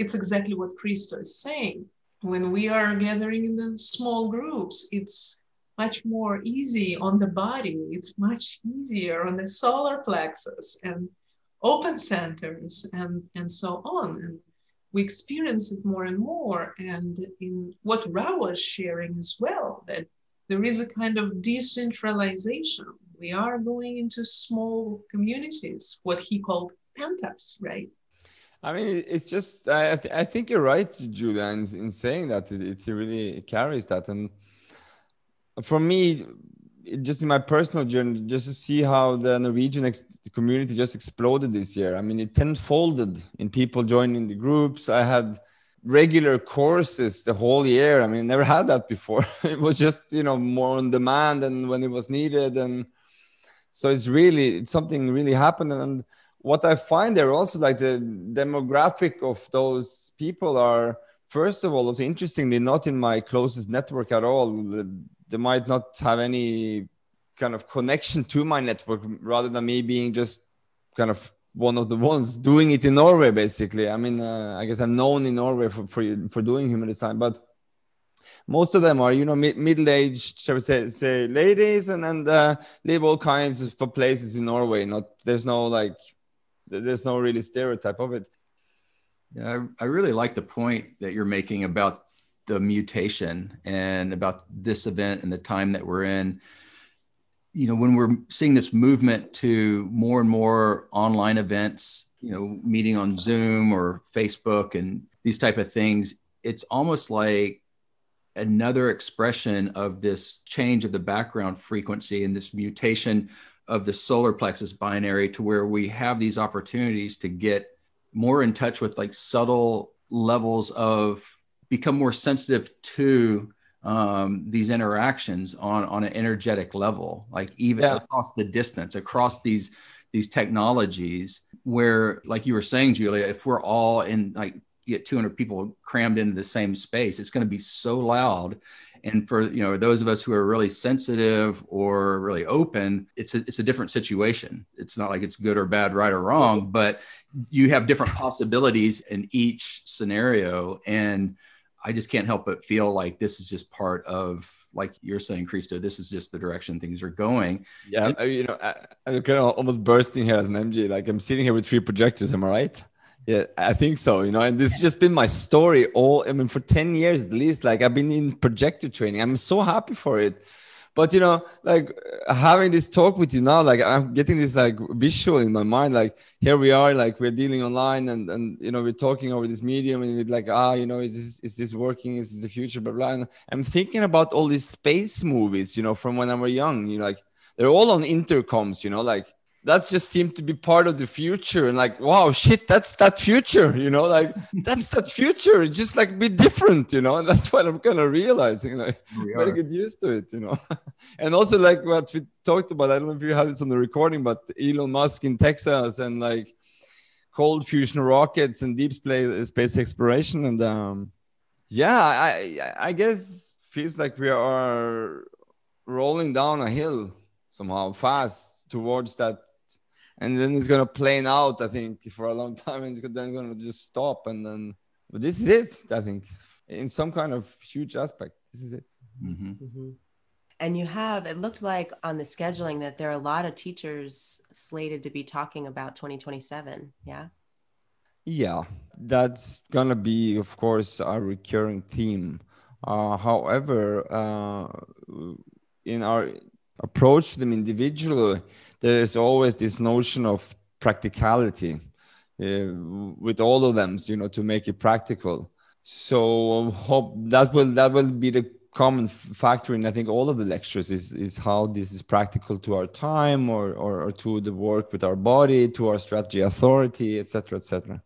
exactly what Christo is saying. When we are gathering in the small groups, it's much more easy on the body. It's much easier on the solar plexus and open centers and so on. And we experience it more and more. And in what Ra was sharing as well, that there is a kind of decentralization. We are going into small communities, what he called pentas, right? I mean, it's just, I think you're right, Julia, in saying that it really carries that. And for me, just in my personal journey, just to see how the Norwegian community just exploded this year. I mean, it tenfolded in people joining the groups. I had regular courses the whole year. I mean, never had that before. It was just, you know, more on demand and when it was needed. And so it's something really happened. And what I find there also, like, the demographic of those people are, first of all, also interestingly, not in my closest network at all. They might not have any kind of connection to my network, rather than me being just kind of one of the ones doing it in Norway, basically. I mean, I guess I'm known in Norway for doing human design, but most of them are, you know, middle-aged, shall we say ladies, and live all kinds of places in Norway. There's no really stereotype of it. Yeah, I really like the point that you're making about the mutation and about this event and the time that we're in. You know, when we're seeing this movement to more and more online events, you know, meeting on Zoom or Facebook and these type of things, it's almost like another expression of this change of the background frequency and this mutation of the solar plexus binary, to where we have these opportunities to get more in touch with, like, subtle levels of, become more sensitive to these interactions on an energetic level, like, even across the distance, across these technologies, where, like you were saying, Julia, if we're all in, like, get 200 people crammed into the same space, it's going to be so loud. And for, you know, those of us who are really sensitive or really open, it's a different situation. It's not like it's good or bad, right or wrong, but you have different possibilities in each scenario. And I just can't help but feel like this is just part of, like you're saying, Christo, this is just the direction things are going. Yeah, I'm kind of almost bursting here as an MG. Like, I'm sitting here with three projectors. Am I right? Yeah, I think so. And this has just been my story for 10 years at least. Like, I've been in projector training. I'm so happy for it. But, like having this talk with you now, like I'm getting this like visual in my mind, like here we are, like we're dealing online and we're talking over this medium and we're like, is this working? Is this the future? Blah, blah. And I'm thinking about all these space movies, from when I was young, like they're all on intercoms, like that just seemed to be part of the future. And like, wow, shit, that's that future, like that's that future. It's just like be different, and that's what I'm kind of realizing. Like, better get used to it, And also like what we talked about, I don't know if you had this on the recording, but Elon Musk in Texas and like cold fusion rockets and deep space exploration. And I guess feels like we are rolling down a hill somehow fast towards that. And then it's going to plane out, I think, for a long time. And it's then going to just stop. And then but this is it, I think, in some kind of huge aspect. This is it. Mm-hmm. Mm-hmm. And it looked like on the scheduling that there are a lot of teachers slated to be talking about 2027. Yeah. Yeah. That's going to be, of course, a recurring theme. However, in our approach them individually, there's always this notion of practicality with all of them, to make it practical. So hope that will be the common factor in, I think, all of the lectures is how this is practical to our time or to the work with our body, to our strategy authority, etc., etc.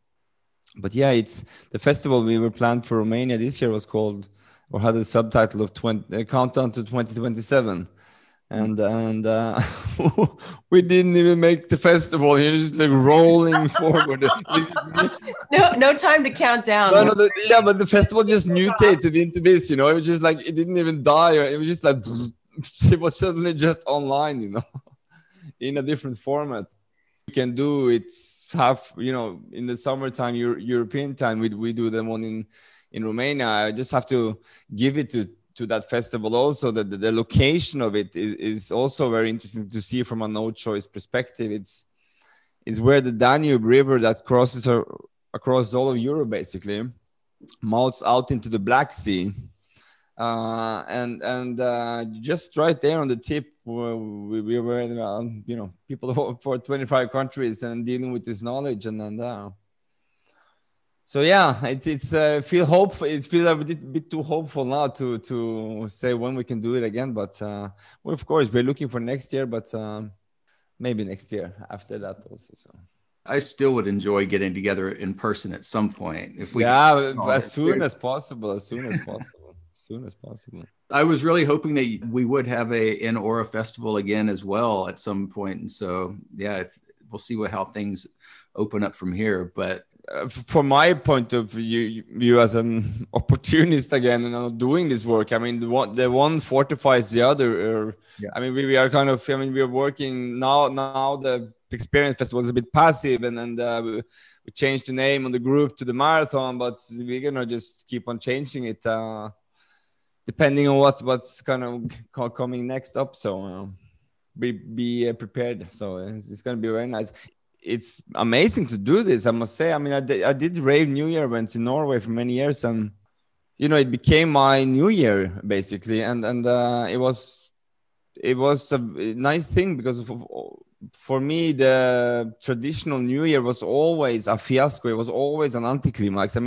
But yeah, it's the festival we were planned for Romania this year was called, or had a subtitle of Countdown to 2027. And we didn't even make the festival. You're just like rolling forward. no time to count down. No, but the festival just mutated into this. It was just like it didn't even die, or it was just like it was suddenly just online. In a different format. You can do it's half. In the summertime, European time, we do them one in Romania. I just have to give it to that festival also, that the location of it is also very interesting to see from a no-choice perspective. It's where the Danube River that crosses across all of Europe basically mouths out into the Black Sea. And just right there on the tip, we were, people for 25 countries and dealing with this knowledge So yeah, it's feel hopeful. It feels a bit too hopeful now to say when we can do it again. But of course, we're looking for next year. But maybe next year after that also. So I still would enjoy getting together in person at some point. As soon as possible. I was really hoping that we would have an Aura festival again as well at some point. And so yeah, we'll see how things open up from here, but. From my point of view, you as an opportunist again, doing this work. The one fortifies the other. Yeah. We're working now. Now the experience festival was a bit passive, and we changed the name on the group to the marathon. But we're gonna just keep on changing it, depending on what's kind of coming next up. So be prepared. So it's gonna be very nice. It's amazing to do this, I must say. I did Rave New Year events in Norway for many years, and it became my New Year basically, and it was a nice thing because for me the traditional New Year was always a fiasco. It was always an anticlimax.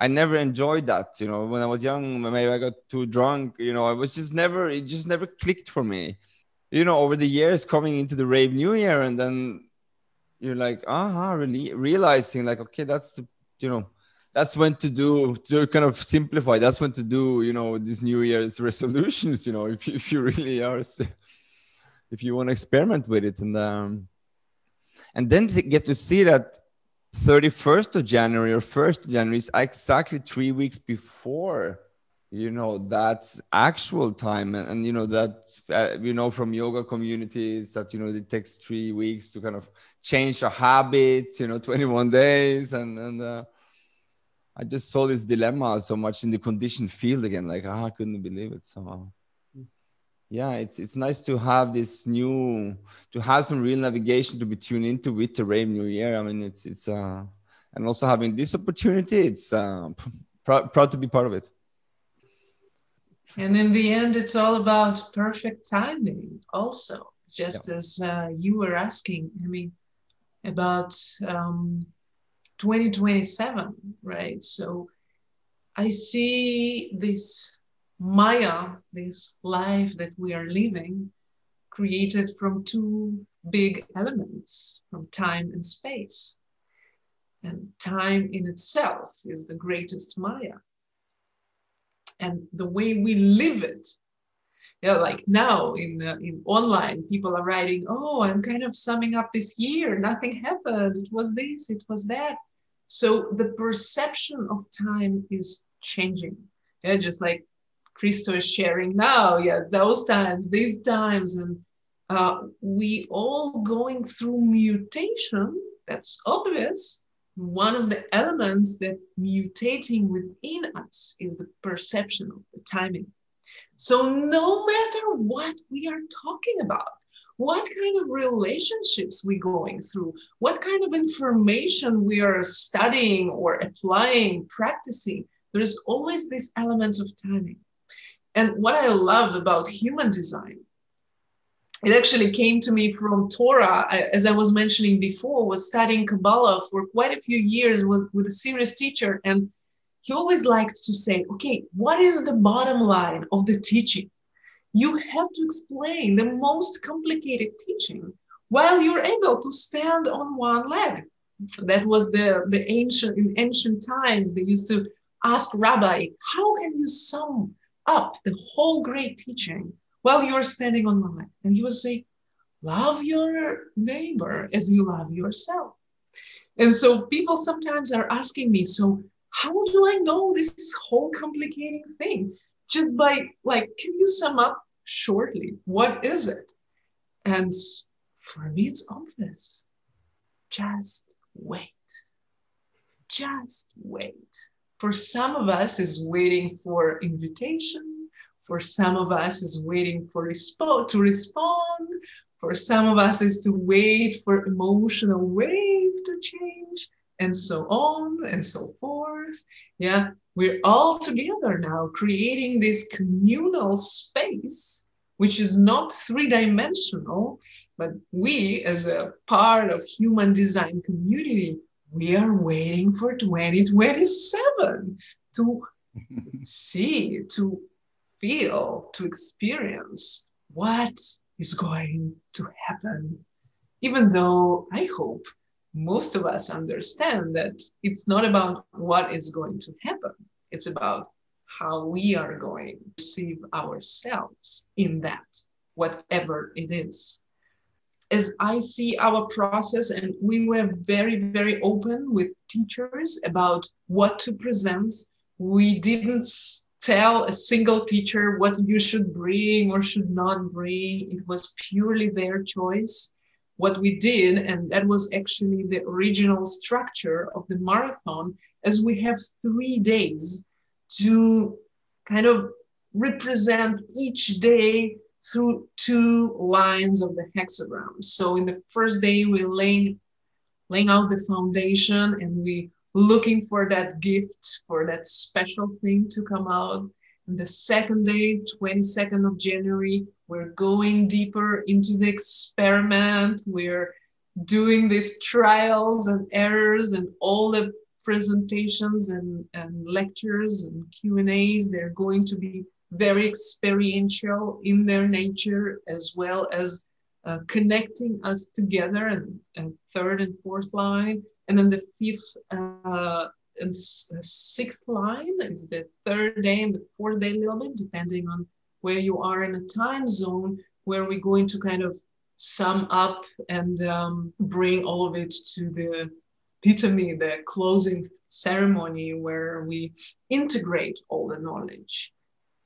I never enjoyed that. When I was young, maybe I got too drunk. It just never clicked for me. Over the years coming into the Rave New Year, and then. You're like, really realizing like, okay, that's when to do, to kind of simplify. That's when to do, these New Year's resolutions, if you really are, if you want to experiment with it. And then get to see that 31st of January or 1st of January is exactly 3 weeks before, you know, that's actual time. And you know, that, you know, from yoga communities that, you know, it takes 3 weeks to kind of change a habit, you know, 21 days. And I just saw this dilemma so much in the conditioned field again, like, I couldn't believe it somehow. Yeah, it's nice to have this new, to have some real navigation to be tuned into with the Rave New Year. I mean, it's and also having this opportunity, it's proud to be part of it. And in the end, it's all about perfect timing also, just as you were asking, I mean, about 2027, right? So I see this Maya, this life that we are living, created from two big elements, from time and space. And time in itself is the greatest Maya. And the way we live it, yeah, like now in online, people are writing, oh, I'm kind of summing up this year, nothing happened, it was this, it was that. So the perception of time is changing. Yeah, just like Christo is sharing now, yeah, those times, these times, and we all going through mutation, that's obvious. One of the elements that mutating within us is the perception of the timing. So no matter what we are talking about, what kind of relationships we're going through, what kind of information we are studying or applying, practicing, there is always this element of timing. And what I love about human design, it actually came to me from Torah, as I was mentioning before, was studying Kabbalah for quite a few years with a serious teacher. And he always liked to say, okay, what is the bottom line of the teaching? You have to explain the most complicated teaching while you're able to stand on one leg. That was the ancient, in ancient times, they used to ask Rabbi, how can you sum up the whole great teaching while you're standing on one leg? And he would say, love your neighbor as you love yourself. And so people sometimes are asking me, so how do I know this whole complicating thing? Just by like, can you sum up shortly? What is it? And for me, it's obvious. Just wait. Just wait. For some of us is waiting for invitation. For some of us is waiting for to respond. For some of us is to wait for emotional wave to change, and so on and so forth. Yeah, we're all together now creating this communal space, which is not three-dimensional, but we as a part of human design community, we are waiting for 2027 to see, to feel, to experience what is going to happen. Even though I hope most of us understand that it's not about what is going to happen. It's about how we are going to perceive ourselves in that, whatever it is. As I see our process, and we were very, very open with teachers about what to present. We didn't tell a single teacher what you should bring or should not bring. It was purely their choice. What we did, and that was actually the original structure of the marathon, as we have 3 days to kind of represent each day through 2 lines of the hexagram. So in the first day, we're laying out the foundation, and we looking for that gift, for that special thing to come out. And the second day, 22nd of January, we're going deeper into the experiment. We're doing these trials and errors and all the presentations and lectures and Q&As. They're going to be very experiential in their nature, as well as connecting us together, and third and fourth line. And then the fifth and sixth line is the third day and the fourth day a little bit, depending on where you are in a time zone, where we're going to kind of sum up and bring all of it to the epitome, the closing ceremony where we integrate all the knowledge.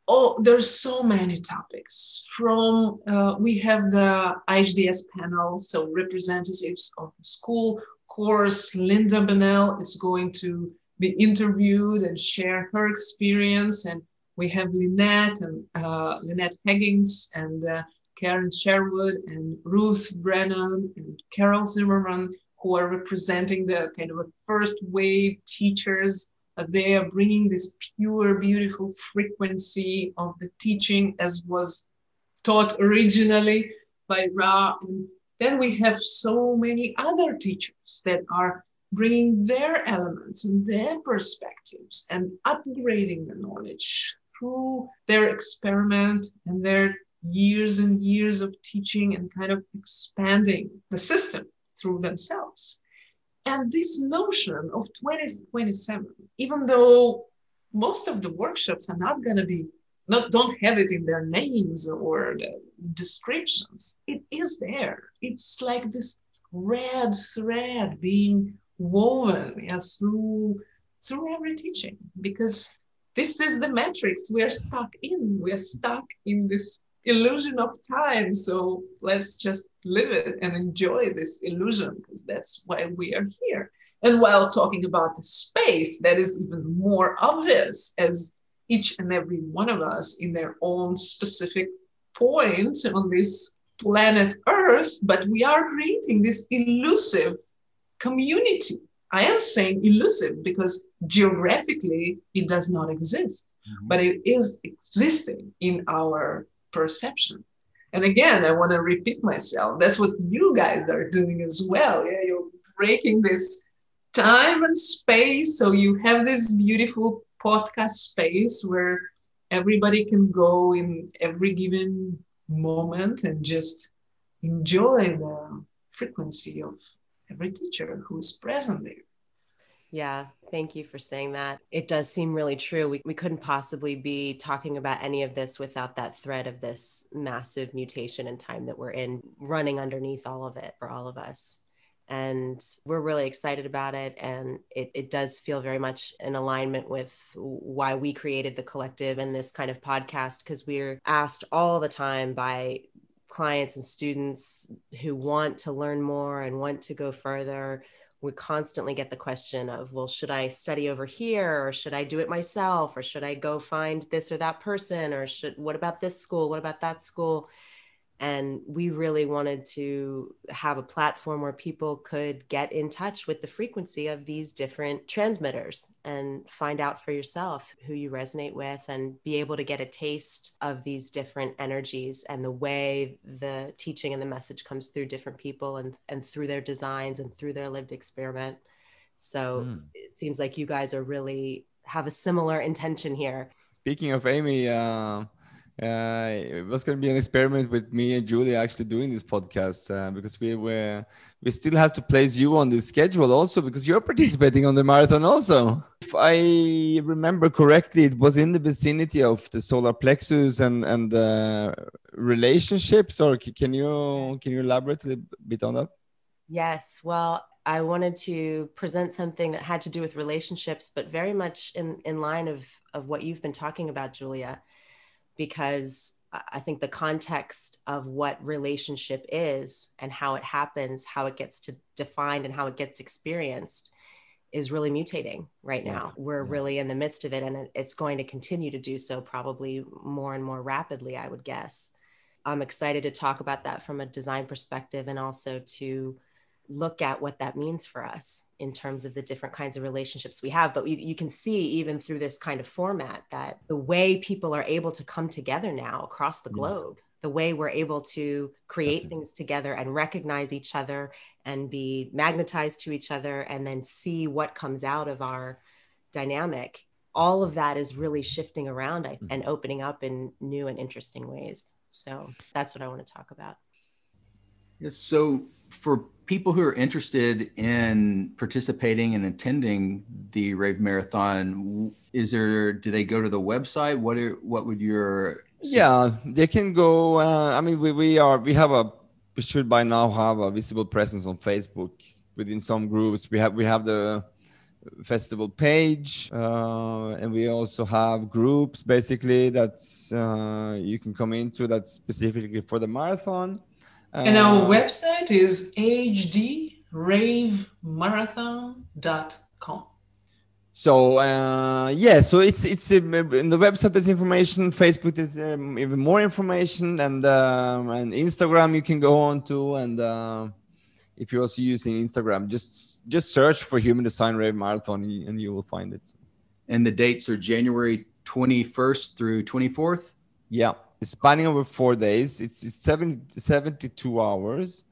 Oh, there's so many topics. From we have the IHDS panel, so representatives of the school course. Linda Bunella is going to be interviewed and share her experience, and we have Lynette and Lynette Higgins and Karen Sherwood and Ruth Brennan and Carol Zimmerman, who are representing the kind of a first wave teachers. They are bringing this pure, beautiful frequency of the teaching as was taught originally by Ra. And then we have so many other teachers that are bringing their elements and their perspectives and upgrading the knowledge through their experiment and their years and years of teaching and kind of expanding the system through themselves. And this notion of 2027, even though most of the workshops are not going to be, don't have it in their names or the descriptions, it is there. It's like this red thread being woven through every teaching, because this is the matrix we are stuck in. We are stuck in this illusion of time, so let's just live it and enjoy this illusion, because that's why we are here. And while talking about the space, that is even more obvious, as each and every one of us in their own specific point on this planet Earth, but we are creating this elusive community. I am saying elusive because geographically it does not exist, but it is existing in our perception. And again, I want to repeat myself. That's what you guys are doing as well. Yeah, you're breaking this time and space. So you have this beautiful podcast space where everybody can go in every given moment and just enjoy the frequency of every teacher who's present there. Yeah, thank you for saying that. It does seem really true. We couldn't possibly be talking about any of this without that thread of this massive mutation and time that we're in running underneath all of it for all of us. And we're really excited about it. And it does feel very much in alignment with why we created the collective and this kind of podcast, because we're asked all the time by clients and students who want to learn more and want to go further. We constantly get the question of, well, should I study over here, or should I do it myself, or should I go find this or that person, or what about this school? What about that school? And we really wanted to have a platform where people could get in touch with the frequency of these different transmitters and find out for yourself who you resonate with and be able to get a taste of these different energies and the way the teaching and the message comes through different people and through their designs and through their lived experiment. So it seems like you guys are really have a similar intention here. Speaking of Amy, it was going to be an experiment with me and Julia actually doing this podcast because we still have to place you on the schedule also, because you're participating on the marathon also. If I remember correctly, it was in the vicinity of the solar plexus and relationships. Or can you elaborate a little bit on that? Yes, well, I wanted to present something that had to do with relationships, but very much in line of what you've been talking about, Julia. Because I think the context of what relationship is and how it happens, how it gets to defined and how it gets experienced is really mutating right now. We're really in the midst of it, and it's going to continue to do so probably more and more rapidly, I would guess. I'm excited to talk about that from a design perspective, and also to look at what that means for us in terms of the different kinds of relationships we have. But you can see, even through this kind of format, that the way people are able to come together now across the globe, the way we're able to create things together and recognize each other and be magnetized to each other and then see what comes out of our dynamic, all of that is really shifting around and opening up in new and interesting ways. So that's what I want to talk about. Yes, so for people who are interested in participating and attending the Rave Marathon, do they go to the website? What would your... Yeah, they can go. We have we should by now have a visible presence on Facebook. within some groups. We have the festival page, and we also have groups basically that's you can come into that specifically for the marathon. And our website is hdravemarathon.com. So so it's in the website there's information, Facebook there's even more information, and Instagram you can go on to, and if you're also using Instagram, just search for Human Design Rave Marathon and you will find it. And the dates are January 21st through 24th? Yeah, it's spanning over 4 days. It's 72 hours,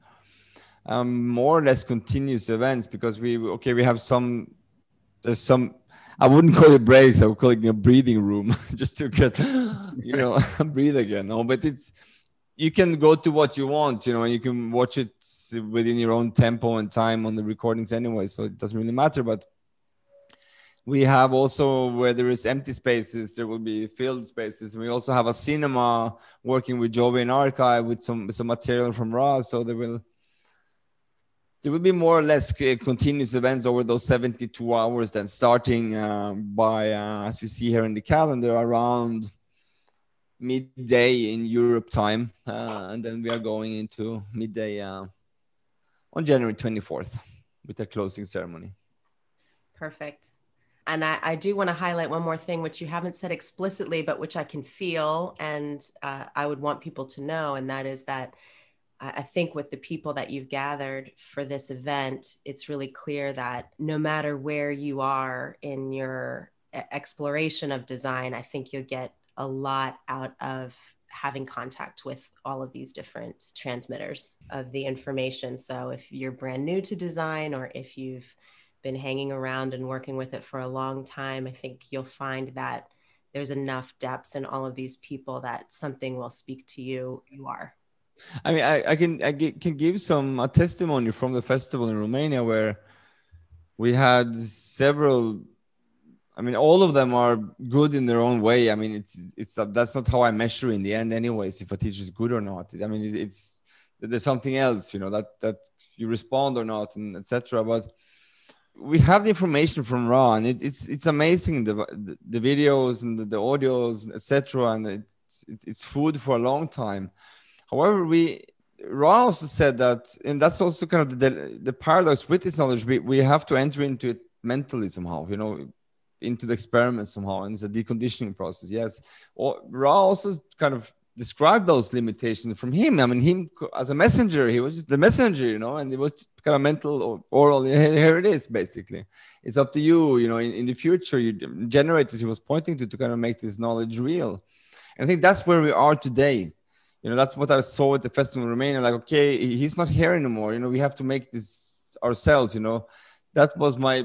more or less continuous events, because we have some, there's some, I wouldn't call it breaks, I would call it a breathing room just to get, breathe again. No, but it's, you can go to what you want, and you can watch it within your own tempo and time on the recordings anyway, so it doesn't really matter. But we have also, where there is empty spaces, there will be filled spaces. And we also have a cinema working with Jovian Archive with some material from Ra. So there will be more or less continuous events over those 72 hours, then starting as we see here in the calendar, around midday in Europe time. And then we are going into midday on January 24th with a closing ceremony. Perfect. And I do want to highlight one more thing, which you haven't said explicitly, but which I can feel, and I would want people to know. And that is that I think with the people that you've gathered for this event, it's really clear that no matter where you are in your exploration of design, I think you'll get a lot out of having contact with all of these different transmitters of the information. So if you're brand new to design, or if you've been hanging around and working with it for a long time, I think you'll find that there's enough depth in all of these people that something will speak to you. You are. I mean, I can give a testimony from the festival in Romania, where we had several. I mean, all of them are good in their own way. I mean, that's not how I measure in the end, anyways. If a teacher is good or not, I mean, it's there's something else, that you respond or not, and etc. But we have the information from Ra, and it's amazing, the videos and the audios, etc. And it's food for a long time. However, Ra also said that, and that's also kind of the paradox with this knowledge. We have to enter into it mentally somehow, into the experiment somehow, and it's a deconditioning process. Yes, Ra also kind of described those limitations from him. I mean, him as a messenger, he was just the messenger, and it was kind of mental or oral. Here it is, basically. It's up to you, in the future, you generators he was pointing to kind of make this knowledge real. And I think that's where we are today. That's what I saw at the festival in Romania. Like, okay, he's not here anymore. We have to make this ourselves. That was my,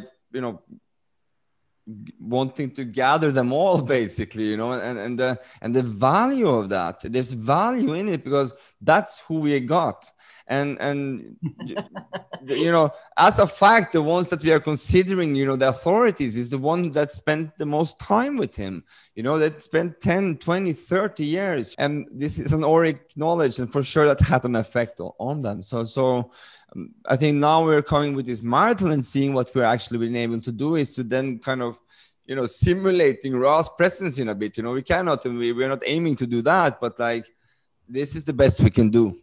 wanting to gather them all, basically, and the value of that, there's value in it, because that's who we got, and as a fact, the ones that we are considering, the authorities, is the one that spent the most time with him, that spent 10, 20, 30 years, and this is an auric knowledge, and for sure that had an effect on them. So I think now we're coming with this marathon and seeing what we're actually been able to do is to then kind of, simulating Ra's presence in a bit. We cannot, and we're not aiming to do that, but like, this is the best we can do.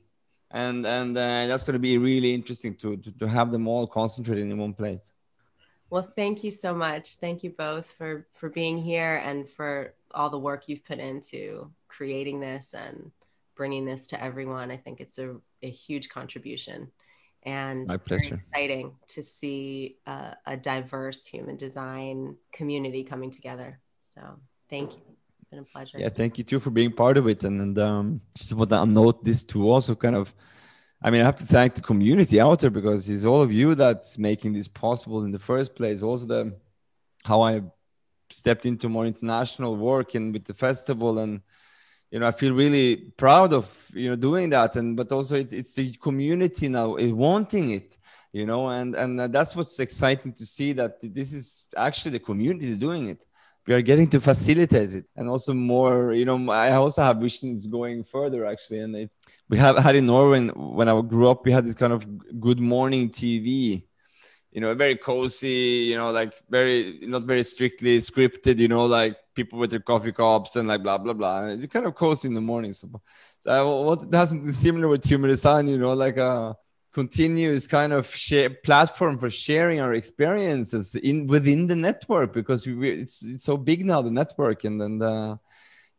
And that's going to be really interesting to have them all concentrated in one place. Well, thank you so much. Thank you both for being here and for all the work you've put into creating this and bringing this to everyone. I think it's a huge contribution. And it's exciting to see a diverse human design community coming together. So thank you. It's been a pleasure. Yeah, thank you too for being part of it. And just want to note this too, also kind of, I mean, I have to thank the community out there, because it's all of you that's making this possible in the first place. Also how I stepped into more international work and with the festival, and I feel really proud of, doing that. But also it's the community now wanting it, and that's what's exciting to see, that this is actually the community is doing it. We are getting to facilitate it. And also more, I also have visions going further, actually. And we had in Norway, when I grew up, we had this kind of Good Morning TV you know, very cozy, you know, like very, not very strictly scripted, you know, like people with their coffee cups and like blah, blah, blah. It's kind of cozy in the morning. So what doesn't similar with Human Design, you know, like a continuous kind of platform for sharing our experiences in within the network, because it's so big now, the network. And then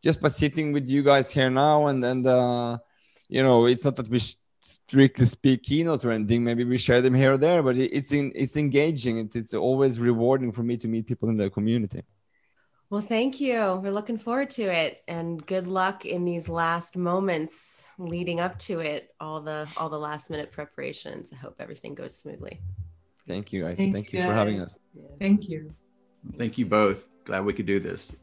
just by sitting with you guys here now and you know, it's not that we strictly speak keynotes or anything. Maybe we share them here or there, but it's engaging. It's always rewarding for me to meet people in the community. Well, thank you. We're looking forward to it, and good luck in these last moments leading up to it. All the last minute preparations. I hope everything goes smoothly. Thank you, guys. Thank you for having us. Yeah. Thank you. Thank you both. Glad we could do this.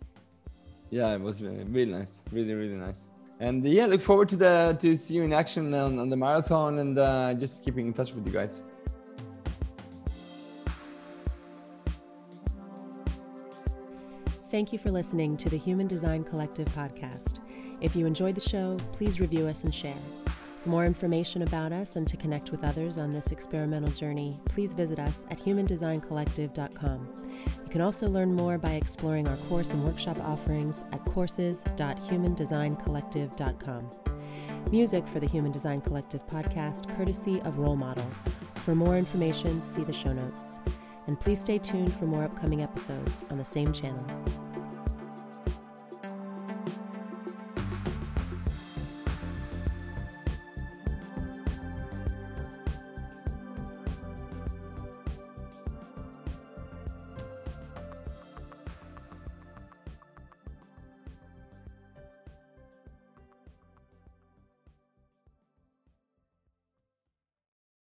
Yeah, it was really, really nice. Really, really nice. And yeah, look forward to see you in action on the marathon, and just keeping in touch with you guys. Thank you for listening to the Human Design Collective podcast. If you enjoyed the show, please review us and share. For more information about us and to connect with others on this experimental journey, please visit us at humandesigncollective.com. You can also learn more by exploring our course and workshop offerings at courses.humandesigncollective.com. Music for the Human Design Collective podcast, courtesy of Role Model. For more information, see the show notes. And please stay tuned for more upcoming episodes on the same channel.